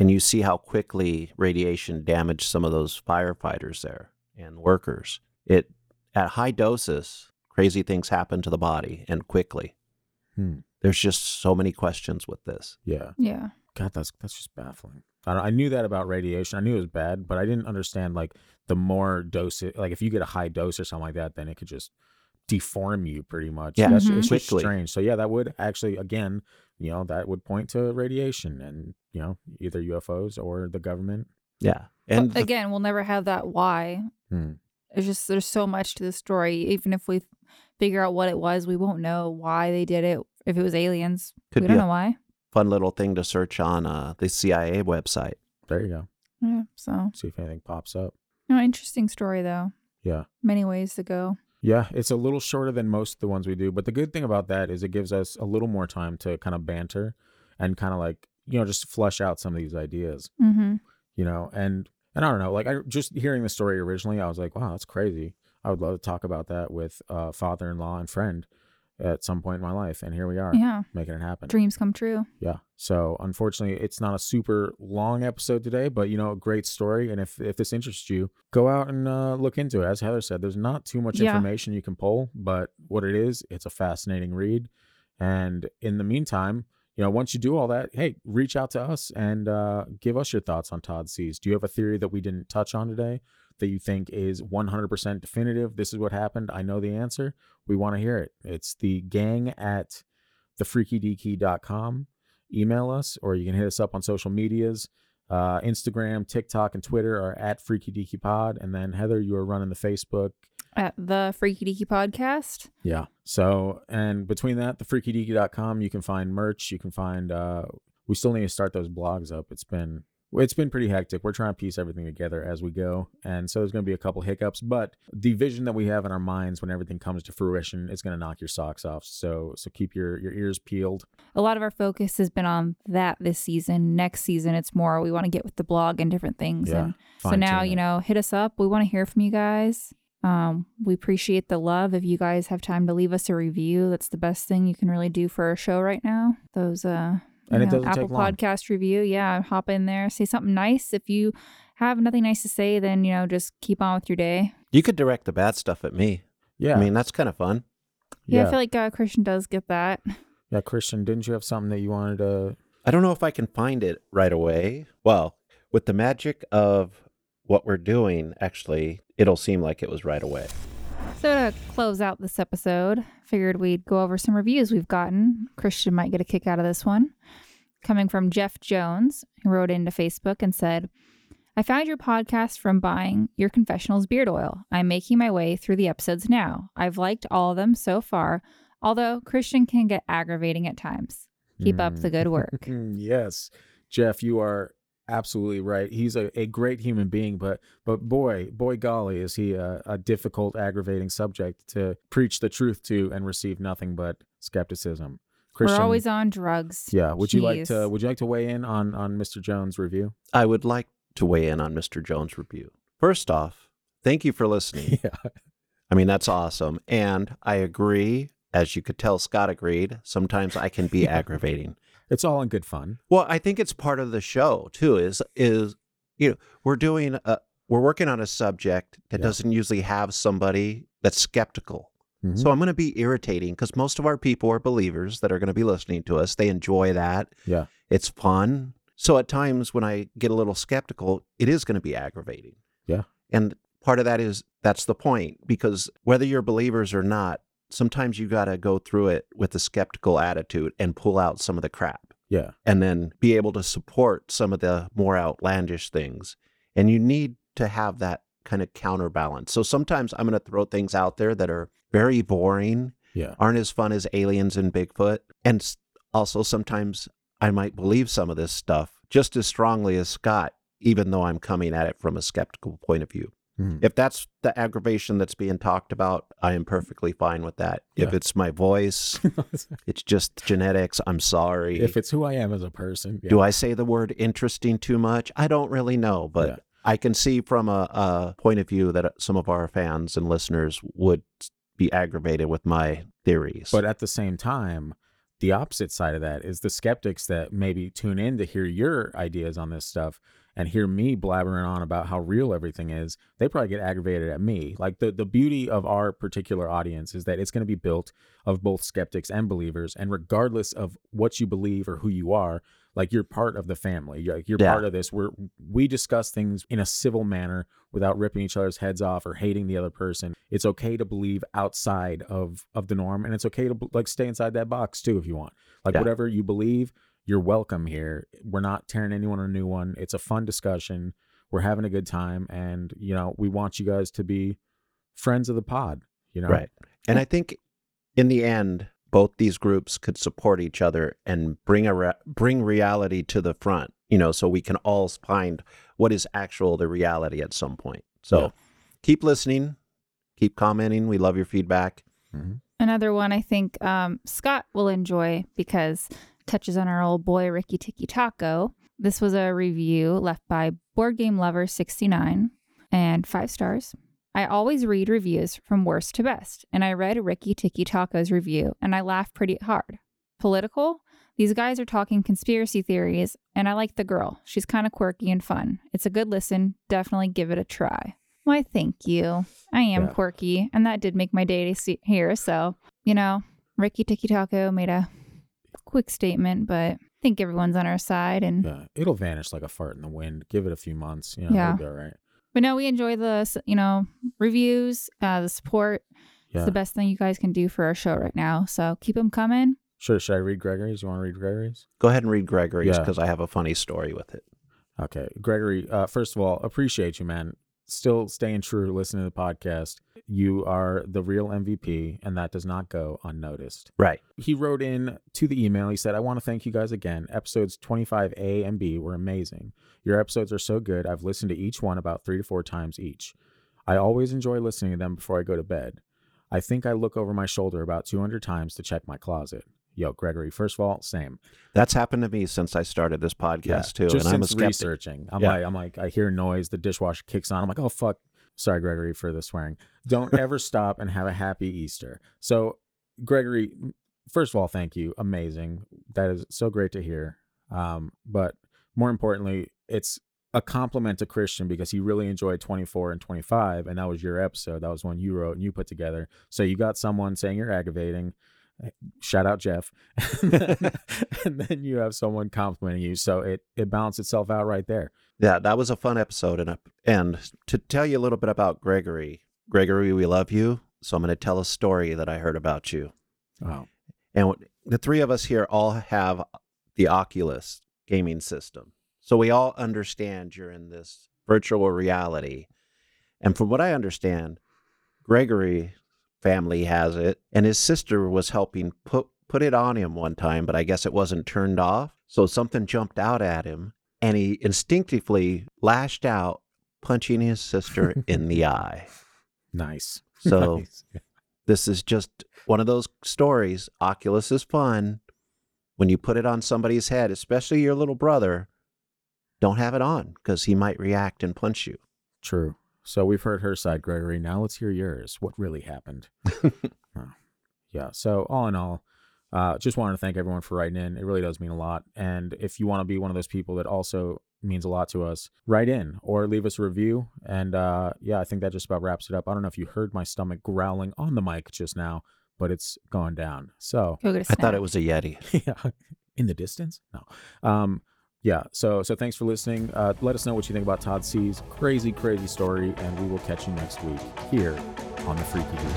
and you see how quickly radiation damaged some of those firefighters there and workers. At high doses, crazy things happen to the body and quickly. There's just so many questions with this. Yeah. Yeah. God, that's just baffling. I knew that about radiation. I knew it was bad, but I didn't understand, like, the more dose, like if you get a high dose or something like that, then it could just deform you pretty much. Yeah. That's it's just strange. So yeah, that would actually, again, you know, that would point to radiation and, you know, either UFOs or the government. Yeah. And but again, we'll never have that why. It's just, there's so much to the story. Even if we figure out what it was, we won't know why they did it. If it was aliens, we don't know why. Fun little thing to search on the CIA website. There you go. Yeah. So see if anything pops up. No, interesting story though. Yeah. Many ways to go. Yeah, it's a little shorter than most of the ones we do. But the good thing about that is it gives us a little more time to kind of banter and kind of like, you know, just flesh out some of these ideas, you know, and I don't know, like I just hearing the story originally, I was like, wow, that's crazy. I would love to talk about that with father-in-law and friend at some point in my life. And here we are making it happen. Dreams come true. Yeah. So unfortunately, it's not a super long episode today, but, you know, a great story. And if this interests you, go out and look into it. As Heather said, there's not too much information you can pull, but what it is, it's a fascinating read. And in the meantime, you know, once you do all that, hey, reach out to us and give us your thoughts on Todd Sees. Do you have a theory that we didn't touch on today that you think is 100% definitive? This is what happened. I know the answer. We want to hear it. It's the gang at thefreakydeaky.com. Email us, or you can hit us up on social medias. Instagram, TikTok, and Twitter are at Freaky Deaky Pod. And then Heather, you are running the Facebook at the Freaky Deaky Podcast. Yeah. So, and between that, thefreakydeaky.com, you can find merch. You can find, we still need to start those blogs up. It's been It's been pretty hectic. We're trying to piece everything together as we go. And so there's going to be a couple hiccups, but the vision that we have in our minds when everything comes to fruition is going to knock your socks off. So keep your ears peeled. A lot of our focus has been on that this season. Next season, it's more we want to get with the blog and different things. Yeah, and so now, hit us up. We want to hear from you guys. We appreciate the love. If you guys have time to leave us a review, that's the best thing you can really do for our show right now. Those, and it doesn't Apple take long. Podcast review. Yeah. Hop in there. Say something nice. If you have nothing nice to say, then, just keep on with your day. You could direct the bad stuff at me. Yeah. I mean, that's kind of fun. Yeah. I feel like Christian does get that. Yeah. Christian, didn't you have something that you wanted to? I don't know if I can find it right away. Well, with the magic of what we're doing, actually, it'll seem like it was right away. So to close out this episode, figured we'd go over some reviews we've gotten. Christian might get a kick out of this one. Coming from Jeff Jones, who wrote into Facebook and said, I found your podcast from buying your confessionals beard oil. I'm making my way through the episodes now. I've liked all of them so far, although Christian can get aggravating at times. Keep up the good work. Yes, Jeff, you are absolutely right. He's a great human being, but boy, golly, is he a difficult, aggravating subject to preach the truth to and receive nothing but skepticism. Christian, we're always on drugs. Yeah. Would you like to weigh in on Mr. Jones' review? I would like to weigh in on Mr. Jones' review. First off, thank you for listening. Yeah. I mean, that's awesome. And I agree. As you could tell, Scott agreed. Sometimes I can be aggravating. It's all in good fun. Well, I think it's part of the show too. Is we're working on a subject that doesn't usually have somebody that's skeptical. Mm-hmm. So I'm going to be irritating because most of our people are believers that are going to be listening to us. They enjoy that. Yeah, it's fun. So at times when I get a little skeptical, it is going to be aggravating. Yeah, and part of that is that's the point, because whether you're believers or not, sometimes you got to go through it with a skeptical attitude and pull out some of the crap. Yeah. And then be able to support some of the more outlandish things. And you need to have that kind of counterbalance. So sometimes I'm going to throw things out there that are very boring, aren't as fun as aliens and Bigfoot. And also sometimes I might believe some of this stuff just as strongly as Scott, even though I'm coming at it from a skeptical point of view. If that's the aggravation that's being talked about, I am perfectly fine with that. Yeah. If it's my voice, it's just genetics, I'm sorry. If it's who I am as a person. Yeah. Do I say the word interesting too much? I don't really know, but I can see from a point of view that some of our fans and listeners would be aggravated with my theories. But at the same time, the opposite side of that is the skeptics that maybe tune in to hear your ideas on this stuff and hear me blabbering on about how real everything is. They probably get aggravated at me. Like the beauty of our particular audience is that it's going to be built of both skeptics and believers. And regardless of what you believe or who you are, like you're part of the family. You're part of this. We discuss things in a civil manner without ripping each other's heads off or hating the other person. It's okay to believe outside of the norm, and it's okay to like stay inside that box too if you want. Like whatever you believe, you're welcome here. We're not tearing anyone a new one. It's a fun discussion. We're having a good time, and we want you guys to be friends of the pod. Right. And I think in the end, both these groups could support each other and bring reality to the front, so we can all find what is the reality at some point. So keep listening, keep commenting. We love your feedback. Mm-hmm. Another one I think Scott will enjoy because touches on our old boy, Ricky Tiki Taco. This was a review left by Board Game Lover 69 and 5 stars. I always read reviews from worst to best, and I read Ricky Tiki Taco's review, and I laughed pretty hard. Political? These guys are talking conspiracy theories, and I like the girl. She's kind of quirky and fun. It's a good listen. Definitely give it a try. Why, thank you. I am quirky, and that did make my day to see here, so, Ricky Tiki Taco made a quick statement, but I think everyone's on our side. And it'll vanish like a fart in the wind. Give it a few months. It'll be all right. But no, we enjoy the, reviews, the support. Yeah. It's the best thing you guys can do for our show right now. So keep them coming. Sure. Should I read Gregory's? You want to read Gregory's? Go ahead and read Gregory's because I have a funny story with it. Okay. Gregory, first of all, appreciate you, man. still staying true, listening to the podcast, you are the real MVP, and that does not go unnoticed. Right. He wrote in to the email. He said, I want to thank you guys again. Episodes 25A and B were amazing. Your episodes are so good. I've listened to each one about 3 to 4 times each. I always enjoy listening to them before I go to bed. I think I look over my shoulder about 200 times to check my closet. Yo, Gregory, first of all, same. That's happened to me since I started this podcast, too. Just and since I'm a skeptic. Researching. I'm like, I hear noise. The dishwasher kicks on. I'm like, oh, fuck. Sorry, Gregory, for the swearing. Don't ever stop and have a happy Easter. So, Gregory, first of all, thank you. Amazing. That is so great to hear. But more importantly, it's a compliment to Christian because he really enjoyed 24 and 25. And that was your episode. That was one you wrote and you put together. So you got someone saying you're aggravating. Shout out Jeff. and then you have someone complimenting you. So it balanced itself out right there. Yeah, that was a fun episode. And to tell you a little bit about Gregory, we love you. So I'm going to tell a story that I heard about you. Wow. And the three of us here all have the Oculus gaming system. So we all understand you're in this virtual reality. And from what I understand, Gregory family has it, and his sister was helping put it on him one time, but I guess it wasn't turned off. So something jumped out at him, and he instinctively lashed out, punching his sister in the eye. Nice. So This is just one of those stories. Oculus is fun. When you put it on somebody's head, especially your little brother, don't have it on because he might react and punch you. True. So we've heard her side, Gregory. Now let's hear yours. What really happened? Yeah. So all in all, just wanted to thank everyone for writing in. It really does mean a lot. And if you want to be one of those people that also means a lot to us, write in or leave us a review. And I think that just about wraps it up. I don't know if you heard my stomach growling on the mic just now, but it's gone down. So I thought it was a Yeti. Yeah. In the distance? No. Yeah. So thanks for listening. Let us know what you think about Todd C's crazy, crazy story, and we will catch you next week here on the Freaky Dude.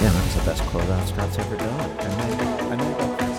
Yeah, that was the best closeout Scott's ever done. And I know about that.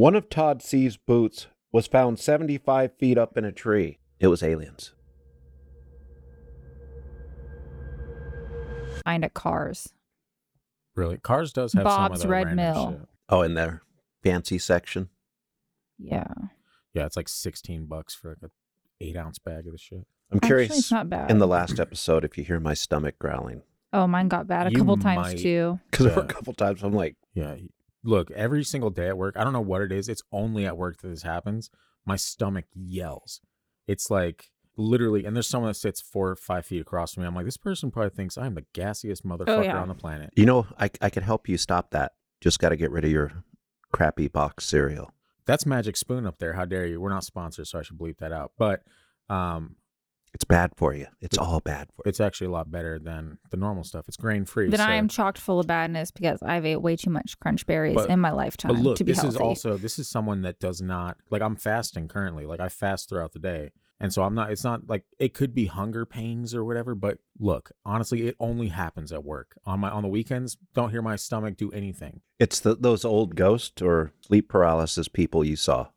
One of Todd C's boots was found 75 feet up in a tree. It was aliens. Find at Cars. Really? Cars does have Bob's some of that Red Mill. Shit. Oh, in their fancy section? Yeah. Yeah, it's like $16 for like 8-ounce bag of the shit. I'm curious, in the last episode, if you hear my stomach growling. Oh, mine got bad a couple times too. Because there were a couple times I'm like... Yeah. Look, every single day at work, I don't know what it is. It's only at work that this happens. My stomach yells. It's like... Literally, and there's someone that sits 4 or 5 feet across from me. I'm like, this person probably thinks I'm the gassiest motherfucker on the planet. You know, I could help you stop that. Just got to get rid of your crappy box cereal. That's Magic Spoon up there. How dare you? We're not sponsored, so I should bleep that out. But it's bad for you. It's all bad for you. It's actually a lot better than the normal stuff. It's grain-free. Then so. I am chocked full of badness because I've ate way too much Crunch Berries in my lifetime but look, to be healthy. This is someone that does not, like I'm fasting currently. Like I fast throughout the day. And so it's not like, it could be hunger pains or whatever, but look, honestly, it only happens at work. On the weekends, don't hear my stomach do anything. It's those old ghost or sleep paralysis people you saw.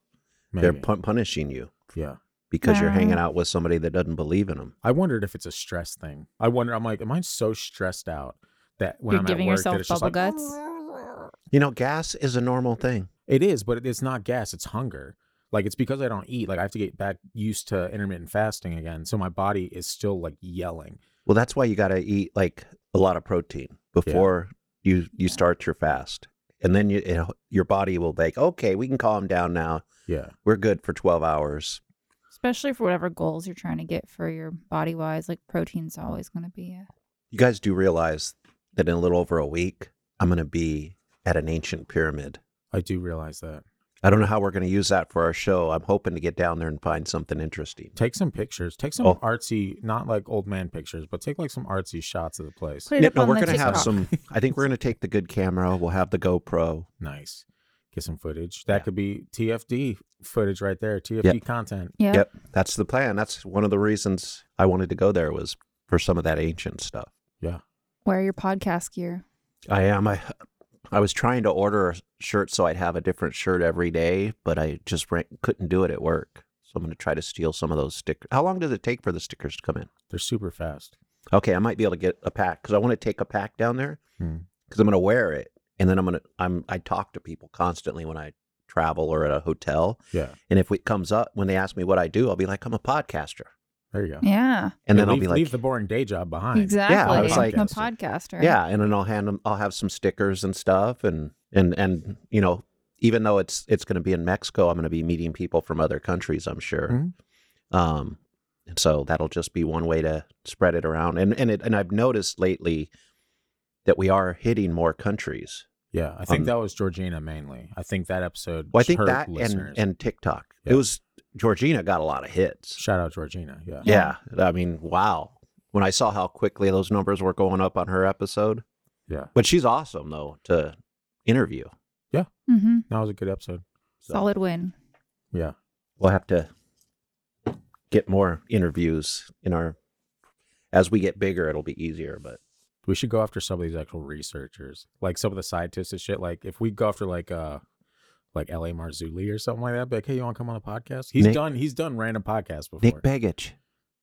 Maybe. They're punishing you. Yeah. Because you're hanging out with somebody that doesn't believe in them. I wondered if it's a stress thing. I'm like, am I so stressed out that when I'm at work that it's just like, giving yourself bubble guts? You know, gas is a normal thing. It is, but it's not gas, it's hunger. Like, it's because I don't eat. Like, I have to get back used to intermittent fasting again. So my body is still, like, yelling. Well, that's why you got to eat, like, a lot of protein before you start your fast. And then your body will be like, okay, we can calm down now. Yeah. We're good for 12 hours. Especially for whatever goals you're trying to get for your body-wise. Like, protein's always going to be You guys do realize that in a little over a week, I'm going to be at an ancient pyramid. I do realize that. I don't know how we're going to use that for our show. I'm hoping to get down there and find something interesting. Take some pictures. Take some artsy, not like old man pictures, but take like some artsy shots of the place. No, we're going to have some. I think we're going to take the good camera. We'll have the GoPro. Nice. Get some footage. That could be TFD footage right there. TFD content. Yep. That's the plan. That's one of the reasons I wanted to go there was for some of that ancient stuff. Yeah. Wear your podcast gear. I am. I was trying to order a shirt so I'd have a different shirt every day, but I just couldn't do it at work. So I'm going to try to steal some of those stickers. How long does it take for the stickers to come in? They're super fast. Okay, I might be able to get a pack because I want to take a pack down there because I'm going to wear it. And then I talk to people constantly when I travel or at a hotel. Yeah. And if it comes up, when they ask me what I do, I'll be like, I'm a podcaster. There you go. Yeah. And then I'll be like... Leave the boring day job behind. Exactly. Yeah, I was like... I'm a podcaster. Yeah, and then I'll hand them... I'll have some stickers and stuff. And you know, even though it's going to be in Mexico, I'm going to be meeting people from other countries, I'm sure. Mm-hmm. And so that'll just be one way to spread it around. And I've noticed lately that we are hitting more countries. Yeah, I think that was Georgina mainly. I think that episode... Well, I think that and TikTok. Yeah. It was... Georgina got a lot of hits. Shout out Georgina. Yeah. Yeah. I mean, wow. When I saw how quickly those numbers were going up on her episode. Yeah. But she's awesome, though, to interview. Yeah. Mm-hmm. That was a good episode. Solid win. Yeah. We'll have to get more interviews in our... As we get bigger, it'll be easier, but... We should go after some of these actual researchers. Like some of the scientists and shit. Like if we go after like L.A. Marzulli or something like that. Be like, hey, you want to come on a podcast? He's done random podcasts before. Nick Begich.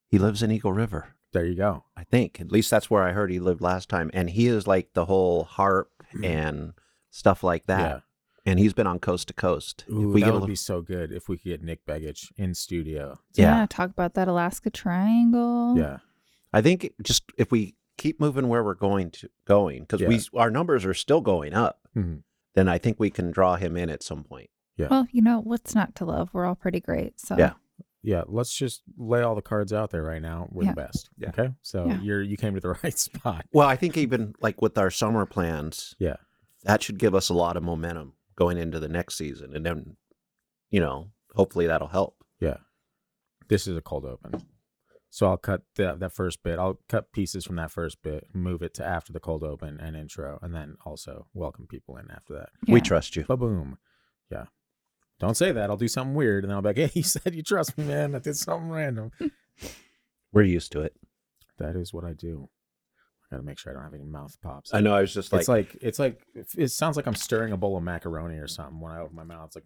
He lives in Eagle River. There you go. I think. At least that's where I heard he lived last time. And he is like the whole harp and stuff like that. Yeah. And he's been on Coast to Coast. Ooh, that would be so good if we could get Nick Begich in studio. Yeah. Talk about that Alaska Triangle. Yeah. I think just if we keep moving where we're going, because our numbers are still going up. Mm-hmm. Then I think we can draw him in at some point. Yeah. Well, you know, what's not to love? We're all pretty great. So yeah. Let's just lay all the cards out there right now. We're the best. Yeah. Okay. So you came to the right spot. Well, I think even like with our summer plans, that should give us a lot of momentum going into the next season, and then you know, hopefully that'll help. Yeah. This is a cold open, so I'll cut that first bit. I'll cut pieces from that first bit, move it to after the cold open and intro, and then also welcome people in after that. Yeah. We trust you. Ba-boom. Yeah. Don't say that. I'll do something weird, and then I'll be like, hey, you said you trust me, man. I did something random. We're used to it. That is what I do. I got to make sure I don't have any mouth pops. I know. I was just like... It sounds like I'm stirring a bowl of macaroni or something when I open my mouth. It's like...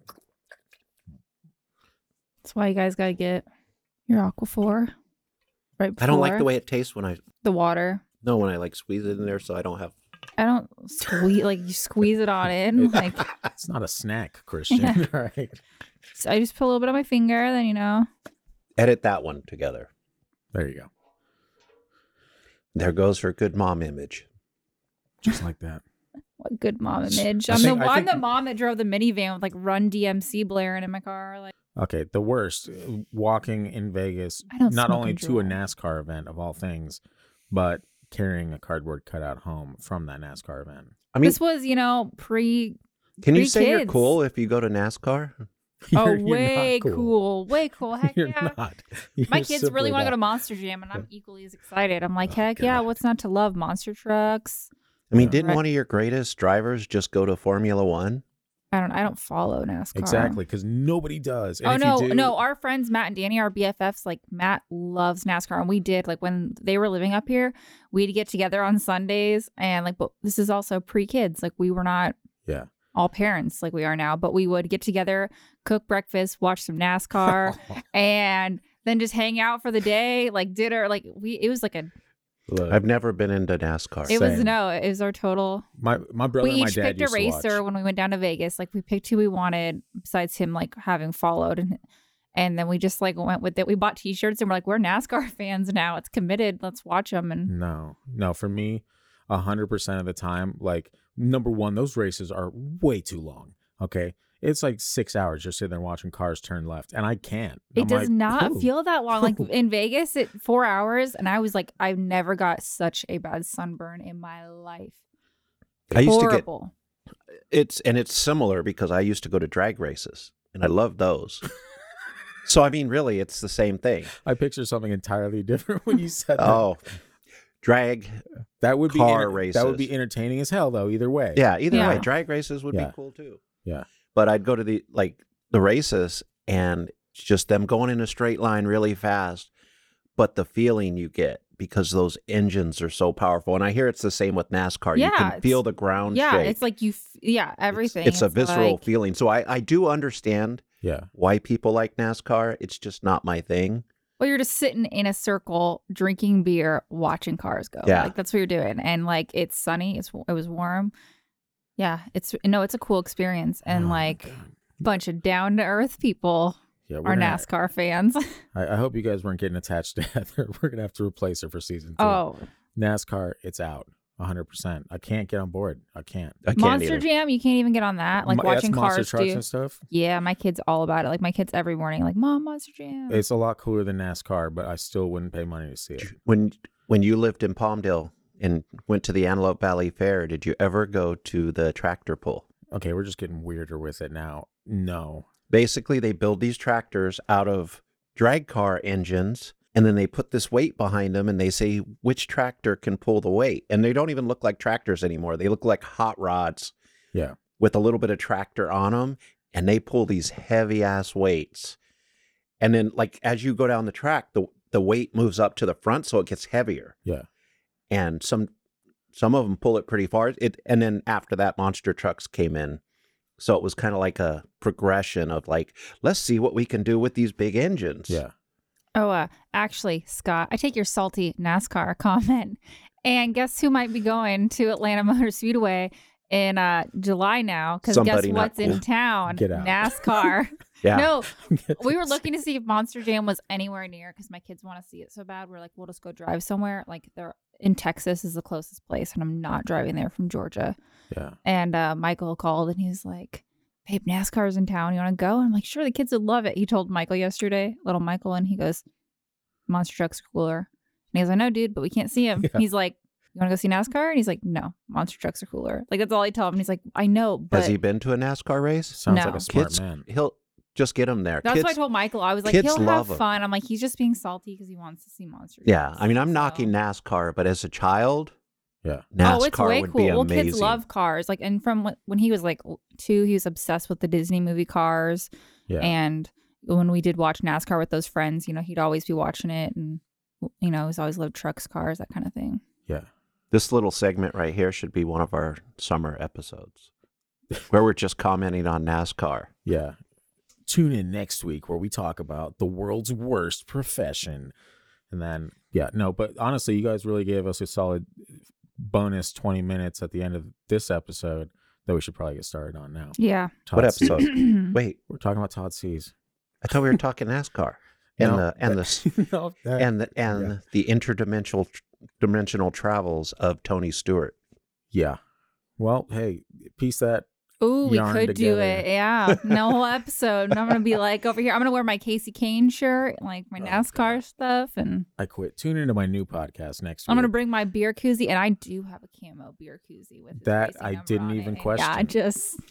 That's why you guys got to get your Aquaphor. Right before. I don't like the way it tastes when I... The water. No, when I like squeeze it in there so I don't have... I don't squeeze... like you squeeze it on in. Like... It's not a snack, Christian. Yeah. All right. So I just put a little bit on my finger, then you know. edit that one together. There you go. There goes her good mom image. Just like that. What good mom image? I'm the mom that drove the minivan with like Run DMC blaring in my car. Like, okay, the worst. Walking in Vegas, not only to a NASCAR event of all things, but carrying a cardboard cutout home from that NASCAR event. I mean, this was, you know, pre. Can you say you're cool if you go to NASCAR? Way cool. Heck yeah. You're not. My kids really want to go to Monster Jam, and I'm equally as excited. I'm like, heck yeah, what's not to love? Monster trucks. I mean, didn't one of your greatest drivers just go to Formula One? I don't follow NASCAR. Exactly, because nobody does. And no. Our friends, Matt and Danny, our BFFs, like Matt loves NASCAR. And we did, like when they were living up here, we'd get together on Sundays. And like, but this is also pre-kids. Like we were not all parents like we are now, but we would get together, cook breakfast, watch some NASCAR, and then just hang out for the day, like dinner. Like it was like a... Look, I've never been into NASCAR. It was our total. My brother and my dad picked a racer when we went down to Vegas. Like we picked who we wanted besides him like having followed and then we just like went with it. We bought t-shirts and we're like, we're NASCAR fans now. It's committed. Let's watch them. And no, for me, 100% of the time, like number one, those races are way too long. Okay. It's like 6 hours just sitting there watching cars turn left. And I can't. It does not feel that long. Like in Vegas, it 4 hours. And I was like, I've never got such a bad sunburn in my life. Horrible. It's similar because I used to go to drag races and I love those. So, I mean, really, it's the same thing. I picture something entirely different when you said that. Oh, drag car races. That would be entertaining as hell, though, either way. Yeah, either way. Drag races would be cool, too. Yeah. But I'd go to the races and just them going in a straight line really fast. But the feeling you get because those engines are so powerful. And I hear it's the same with NASCAR. Yeah, you can feel the ground shake. Yeah, it's like everything. It's a visceral feeling. So I do understand why people like NASCAR. It's just not my thing. Well, you're just sitting in a circle, drinking beer, watching cars go. Yeah. Like that's what you're doing. And like it's sunny. It was warm. Yeah, it's a cool experience, and bunch of down to earth people are NASCAR fans. I hope you guys weren't getting attached to Heather. We're gonna have to replace her for season 2. Oh, NASCAR, it's out 100%. I can't get on board. I can't Monster Jam, you can't even get on that. Like watching cars, trucks and stuff. Yeah, my kid's all about it. Like my kids every morning, like Mom, Monster Jam. It's a lot cooler than NASCAR, but I still wouldn't pay money to see it. When you lived in Palmdale and went to the Antelope Valley Fair, did you ever go to the tractor pull? Okay, we're just getting weirder with it now. No. Basically, they build these tractors out of drag car engines, and then they put this weight behind them, and they say which tractor can pull the weight. And they don't even look like tractors anymore. They look like hot rods with a little bit of tractor on them, and they pull these heavy-ass weights. And then, like, as you go down the track, the weight moves up to the front, so it gets heavier. Yeah. And some of them pull it pretty far. And then after that, monster trucks came in. So it was kind of like a progression of like, let's see what we can do with these big engines. Yeah. Oh, actually, Scott, I take your salty NASCAR comment. And guess who might be going to Atlanta Motor Speedway in July now? Because guess what's in town? Get out. NASCAR. Yeah. No, we were looking to see if Monster Jam was anywhere near because my kids want to see it so bad. We're like, we'll just go drive somewhere. Like they're in Texas is the closest place, and I'm not driving there from Georgia. Yeah. And Michael called, and he's like, "Babe, NASCAR's in town. You want to go?" And I'm like, "Sure, the kids would love it." He told Michael yesterday, little Michael, and he goes, "Monster truck's cooler." And he goes, "I know, dude, but we can't see him." Yeah. He's like, "You want to go see NASCAR?" And he's like, "No, monster trucks are cooler." Like that's all I tell him. And he's like, "I know." But... Has he been to a NASCAR race? Sounds like a smart man. He'll. Just get him there. That's what I told Michael. I was like, he'll have fun. I'm like, he's just being salty because he wants to see monsters. Yeah. I mean, I'm knocking NASCAR, but as a child, NASCAR it's way would cool. Be amazing. Well, kids love cars. Like, and from when he was like 2, he was obsessed with the Disney movie Cars. Yeah. And when we did watch NASCAR with those friends, you know, he'd always be watching it. And, you know, he's always loved trucks, cars, that kind of thing. Yeah. This little segment right here should be one of our summer episodes where we're just commenting on NASCAR. Yeah. Tune in next week where we talk about the world's worst profession. And then, but honestly, you guys really gave us a solid bonus 20 minutes at the end of this episode that we should probably get started on now. Yeah. What episode? Wait. We're talking about Todd Sees. I thought we were talking NASCAR. the interdimensional travels of Tony Stewart. Yeah. Well, hey, piece that. Ooh, we could together. Do it. Yeah. No whole episode. I'm going to be like over here. I'm going to wear my Casey Kane shirt, and like my NASCAR stuff. And I quit. Tune into my new podcast next week. I'm going to bring my beer koozie, and I do have a camo beer koozie with that. I didn't even question. Yeah,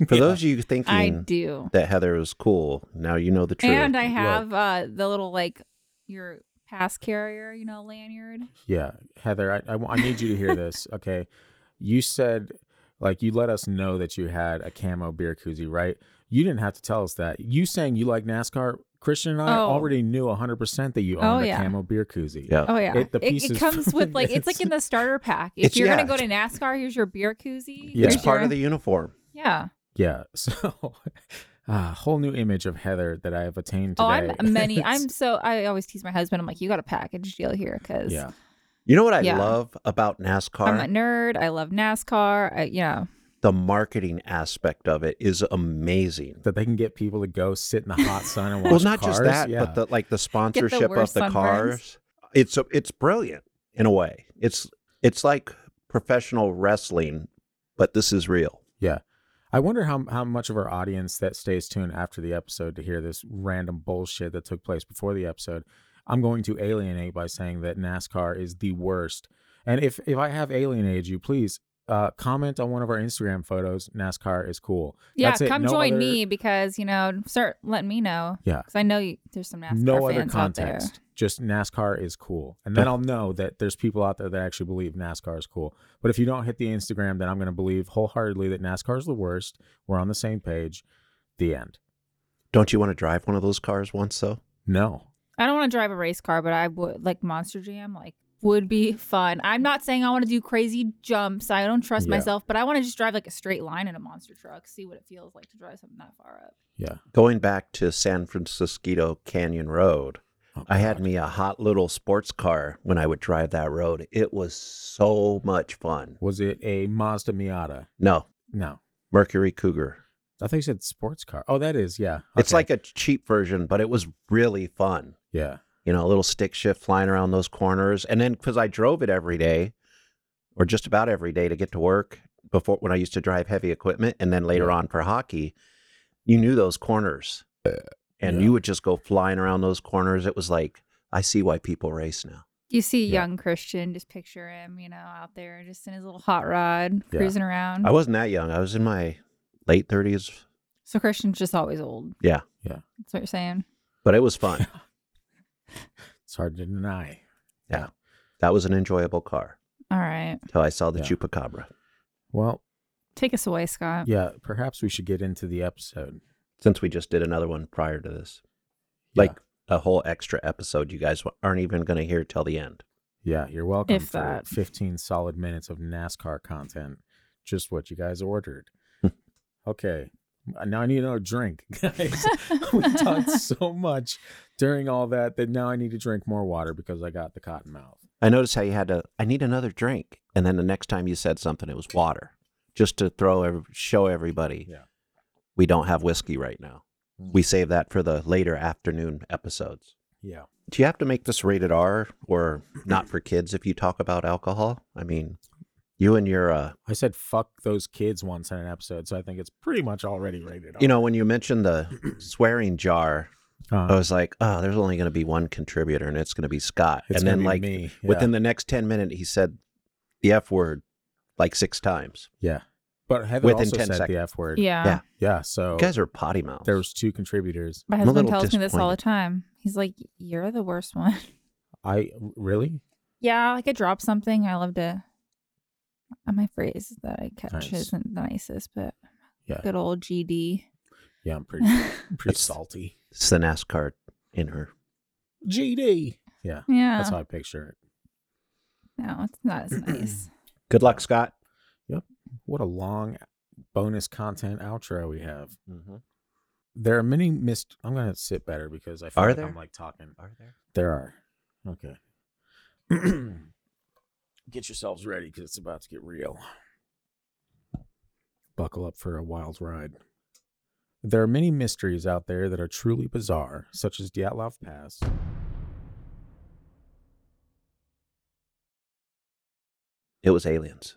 for those of you thinking I do. That Heather was cool, now you know the truth. And I have the little like your pass carrier, you know, lanyard. Yeah. Heather, I need you to hear this. Okay. You said... Like, you let us know that you had a camo beer koozie, right? You didn't have to tell us that. You saying you like NASCAR, Christian and I already knew 100% that you owned a camo beer koozie. Yeah. Oh, yeah. It comes with, like, it's like in the starter pack. If you're going to go to NASCAR, here's your beer koozie. Yeah. It's part of the uniform. Yeah. Yeah. So... A whole new image of Heather that I have attained today. Oh, I always tease my husband. I'm like, you got a package deal here because... Yeah. You know what I love about NASCAR? I'm a nerd. I love NASCAR. The marketing aspect of it is amazing. That they can get people to go sit in the hot sun and watch cars. Well, not just that, but the sponsorship of the cars. It's brilliant in a way. It's like professional wrestling, but this is real. Yeah. I wonder how much of our audience that stays tuned after the episode to hear this random bullshit that took place before the episode. I'm going to alienate by saying that NASCAR is the worst. And if I have alienated you, please comment on one of our Instagram photos. NASCAR is cool. Yeah, that's come join me because, start letting me know. Yeah. Because I know there's some NASCAR fans out there. No other context. Just NASCAR is cool. And then I'll know that there's people out there that actually believe NASCAR is cool. But if you don't hit the Instagram, then I'm going to believe wholeheartedly that NASCAR is the worst. We're on the same page. The end. Don't you want to drive one of those cars once, though? No. I don't want to drive a race car, but I would like Monster Jam, like would be fun. I'm not saying I want to do crazy jumps. I don't trust myself, but I want to just drive like a straight line in a monster truck, see what it feels like to drive something that far up. Yeah. Going back to San Francisco Canyon Road, I had me a hot little sports car when I would drive that road. It was so much fun. Was it a Mazda Miata? No. Mercury Cougar. I think you said sports car. Oh, that is, yeah. Okay. It's like a cheap version, but it was really fun. Yeah. A little stick shift flying around those corners. And then because I drove it every day or just about every day to get to work before when I used to drive heavy equipment and then later on for hockey, you knew those corners and you would just go flying around those corners. It was like, I see why people race now. You see young Christian, just picture him, out there just in his little hot rod cruising around. I wasn't that young. I was in my late 30s. So Christian's just always old. Yeah. Yeah. That's what you're saying. But it was fun. It's hard to deny. Yeah. That was an enjoyable car. All right. Until I saw the Chupacabra. Well. Take us away, Scott. Yeah. Perhaps we should get into the episode. Since we just did another one prior to this. Like a whole extra episode you guys aren't even going to hear till the end. Yeah. You're welcome for 15 solid minutes of NASCAR content. Just what you guys ordered. Okay. Now I need another drink, guys. We talked so much during all that now I need to drink more water because I got the cotton mouth. I noticed how you had to, I need another drink. And then the next time you said something, it was water. Just to show everybody we don't have whiskey right now. Mm-hmm. We save that for the later afternoon episodes. Yeah. Do you have to make this rated R or not for kids if you talk about alcohol? I mean... You and your... I said fuck those kids once in an episode, so I think it's pretty much already rated R. When you mentioned the swearing jar, I was like, there's only going to be one contributor, and it's going to be Scott. It's and then, like, me. Yeah. Within the next 10 minutes, he said the F word, like, 6 times. Yeah. But Heather within also 10 said seconds. The F word. Yeah. Yeah, so... You guys are potty mouths. There was 2 contributors. My husband tells me this all the time. He's like, you're the worst one. Really? Yeah, like, I dropped something. I love to... My phrase that I catch isn't the nicest, but good old GD. Yeah, I'm pretty salty. It's the NASCAR in her. GD. Yeah. That's how I picture it. No, it's not as nice. Good luck, Scott. Yep. What a long bonus content outro we have. Mm-hmm. There are many missed. I'm going to sit better because I feel like I'm like talking. Are there? There are. Okay. Get yourselves ready because it's about to get real. Buckle up for a wild ride. There are many mysteries out there that are truly bizarre, such as Dyatlov Pass. It was aliens.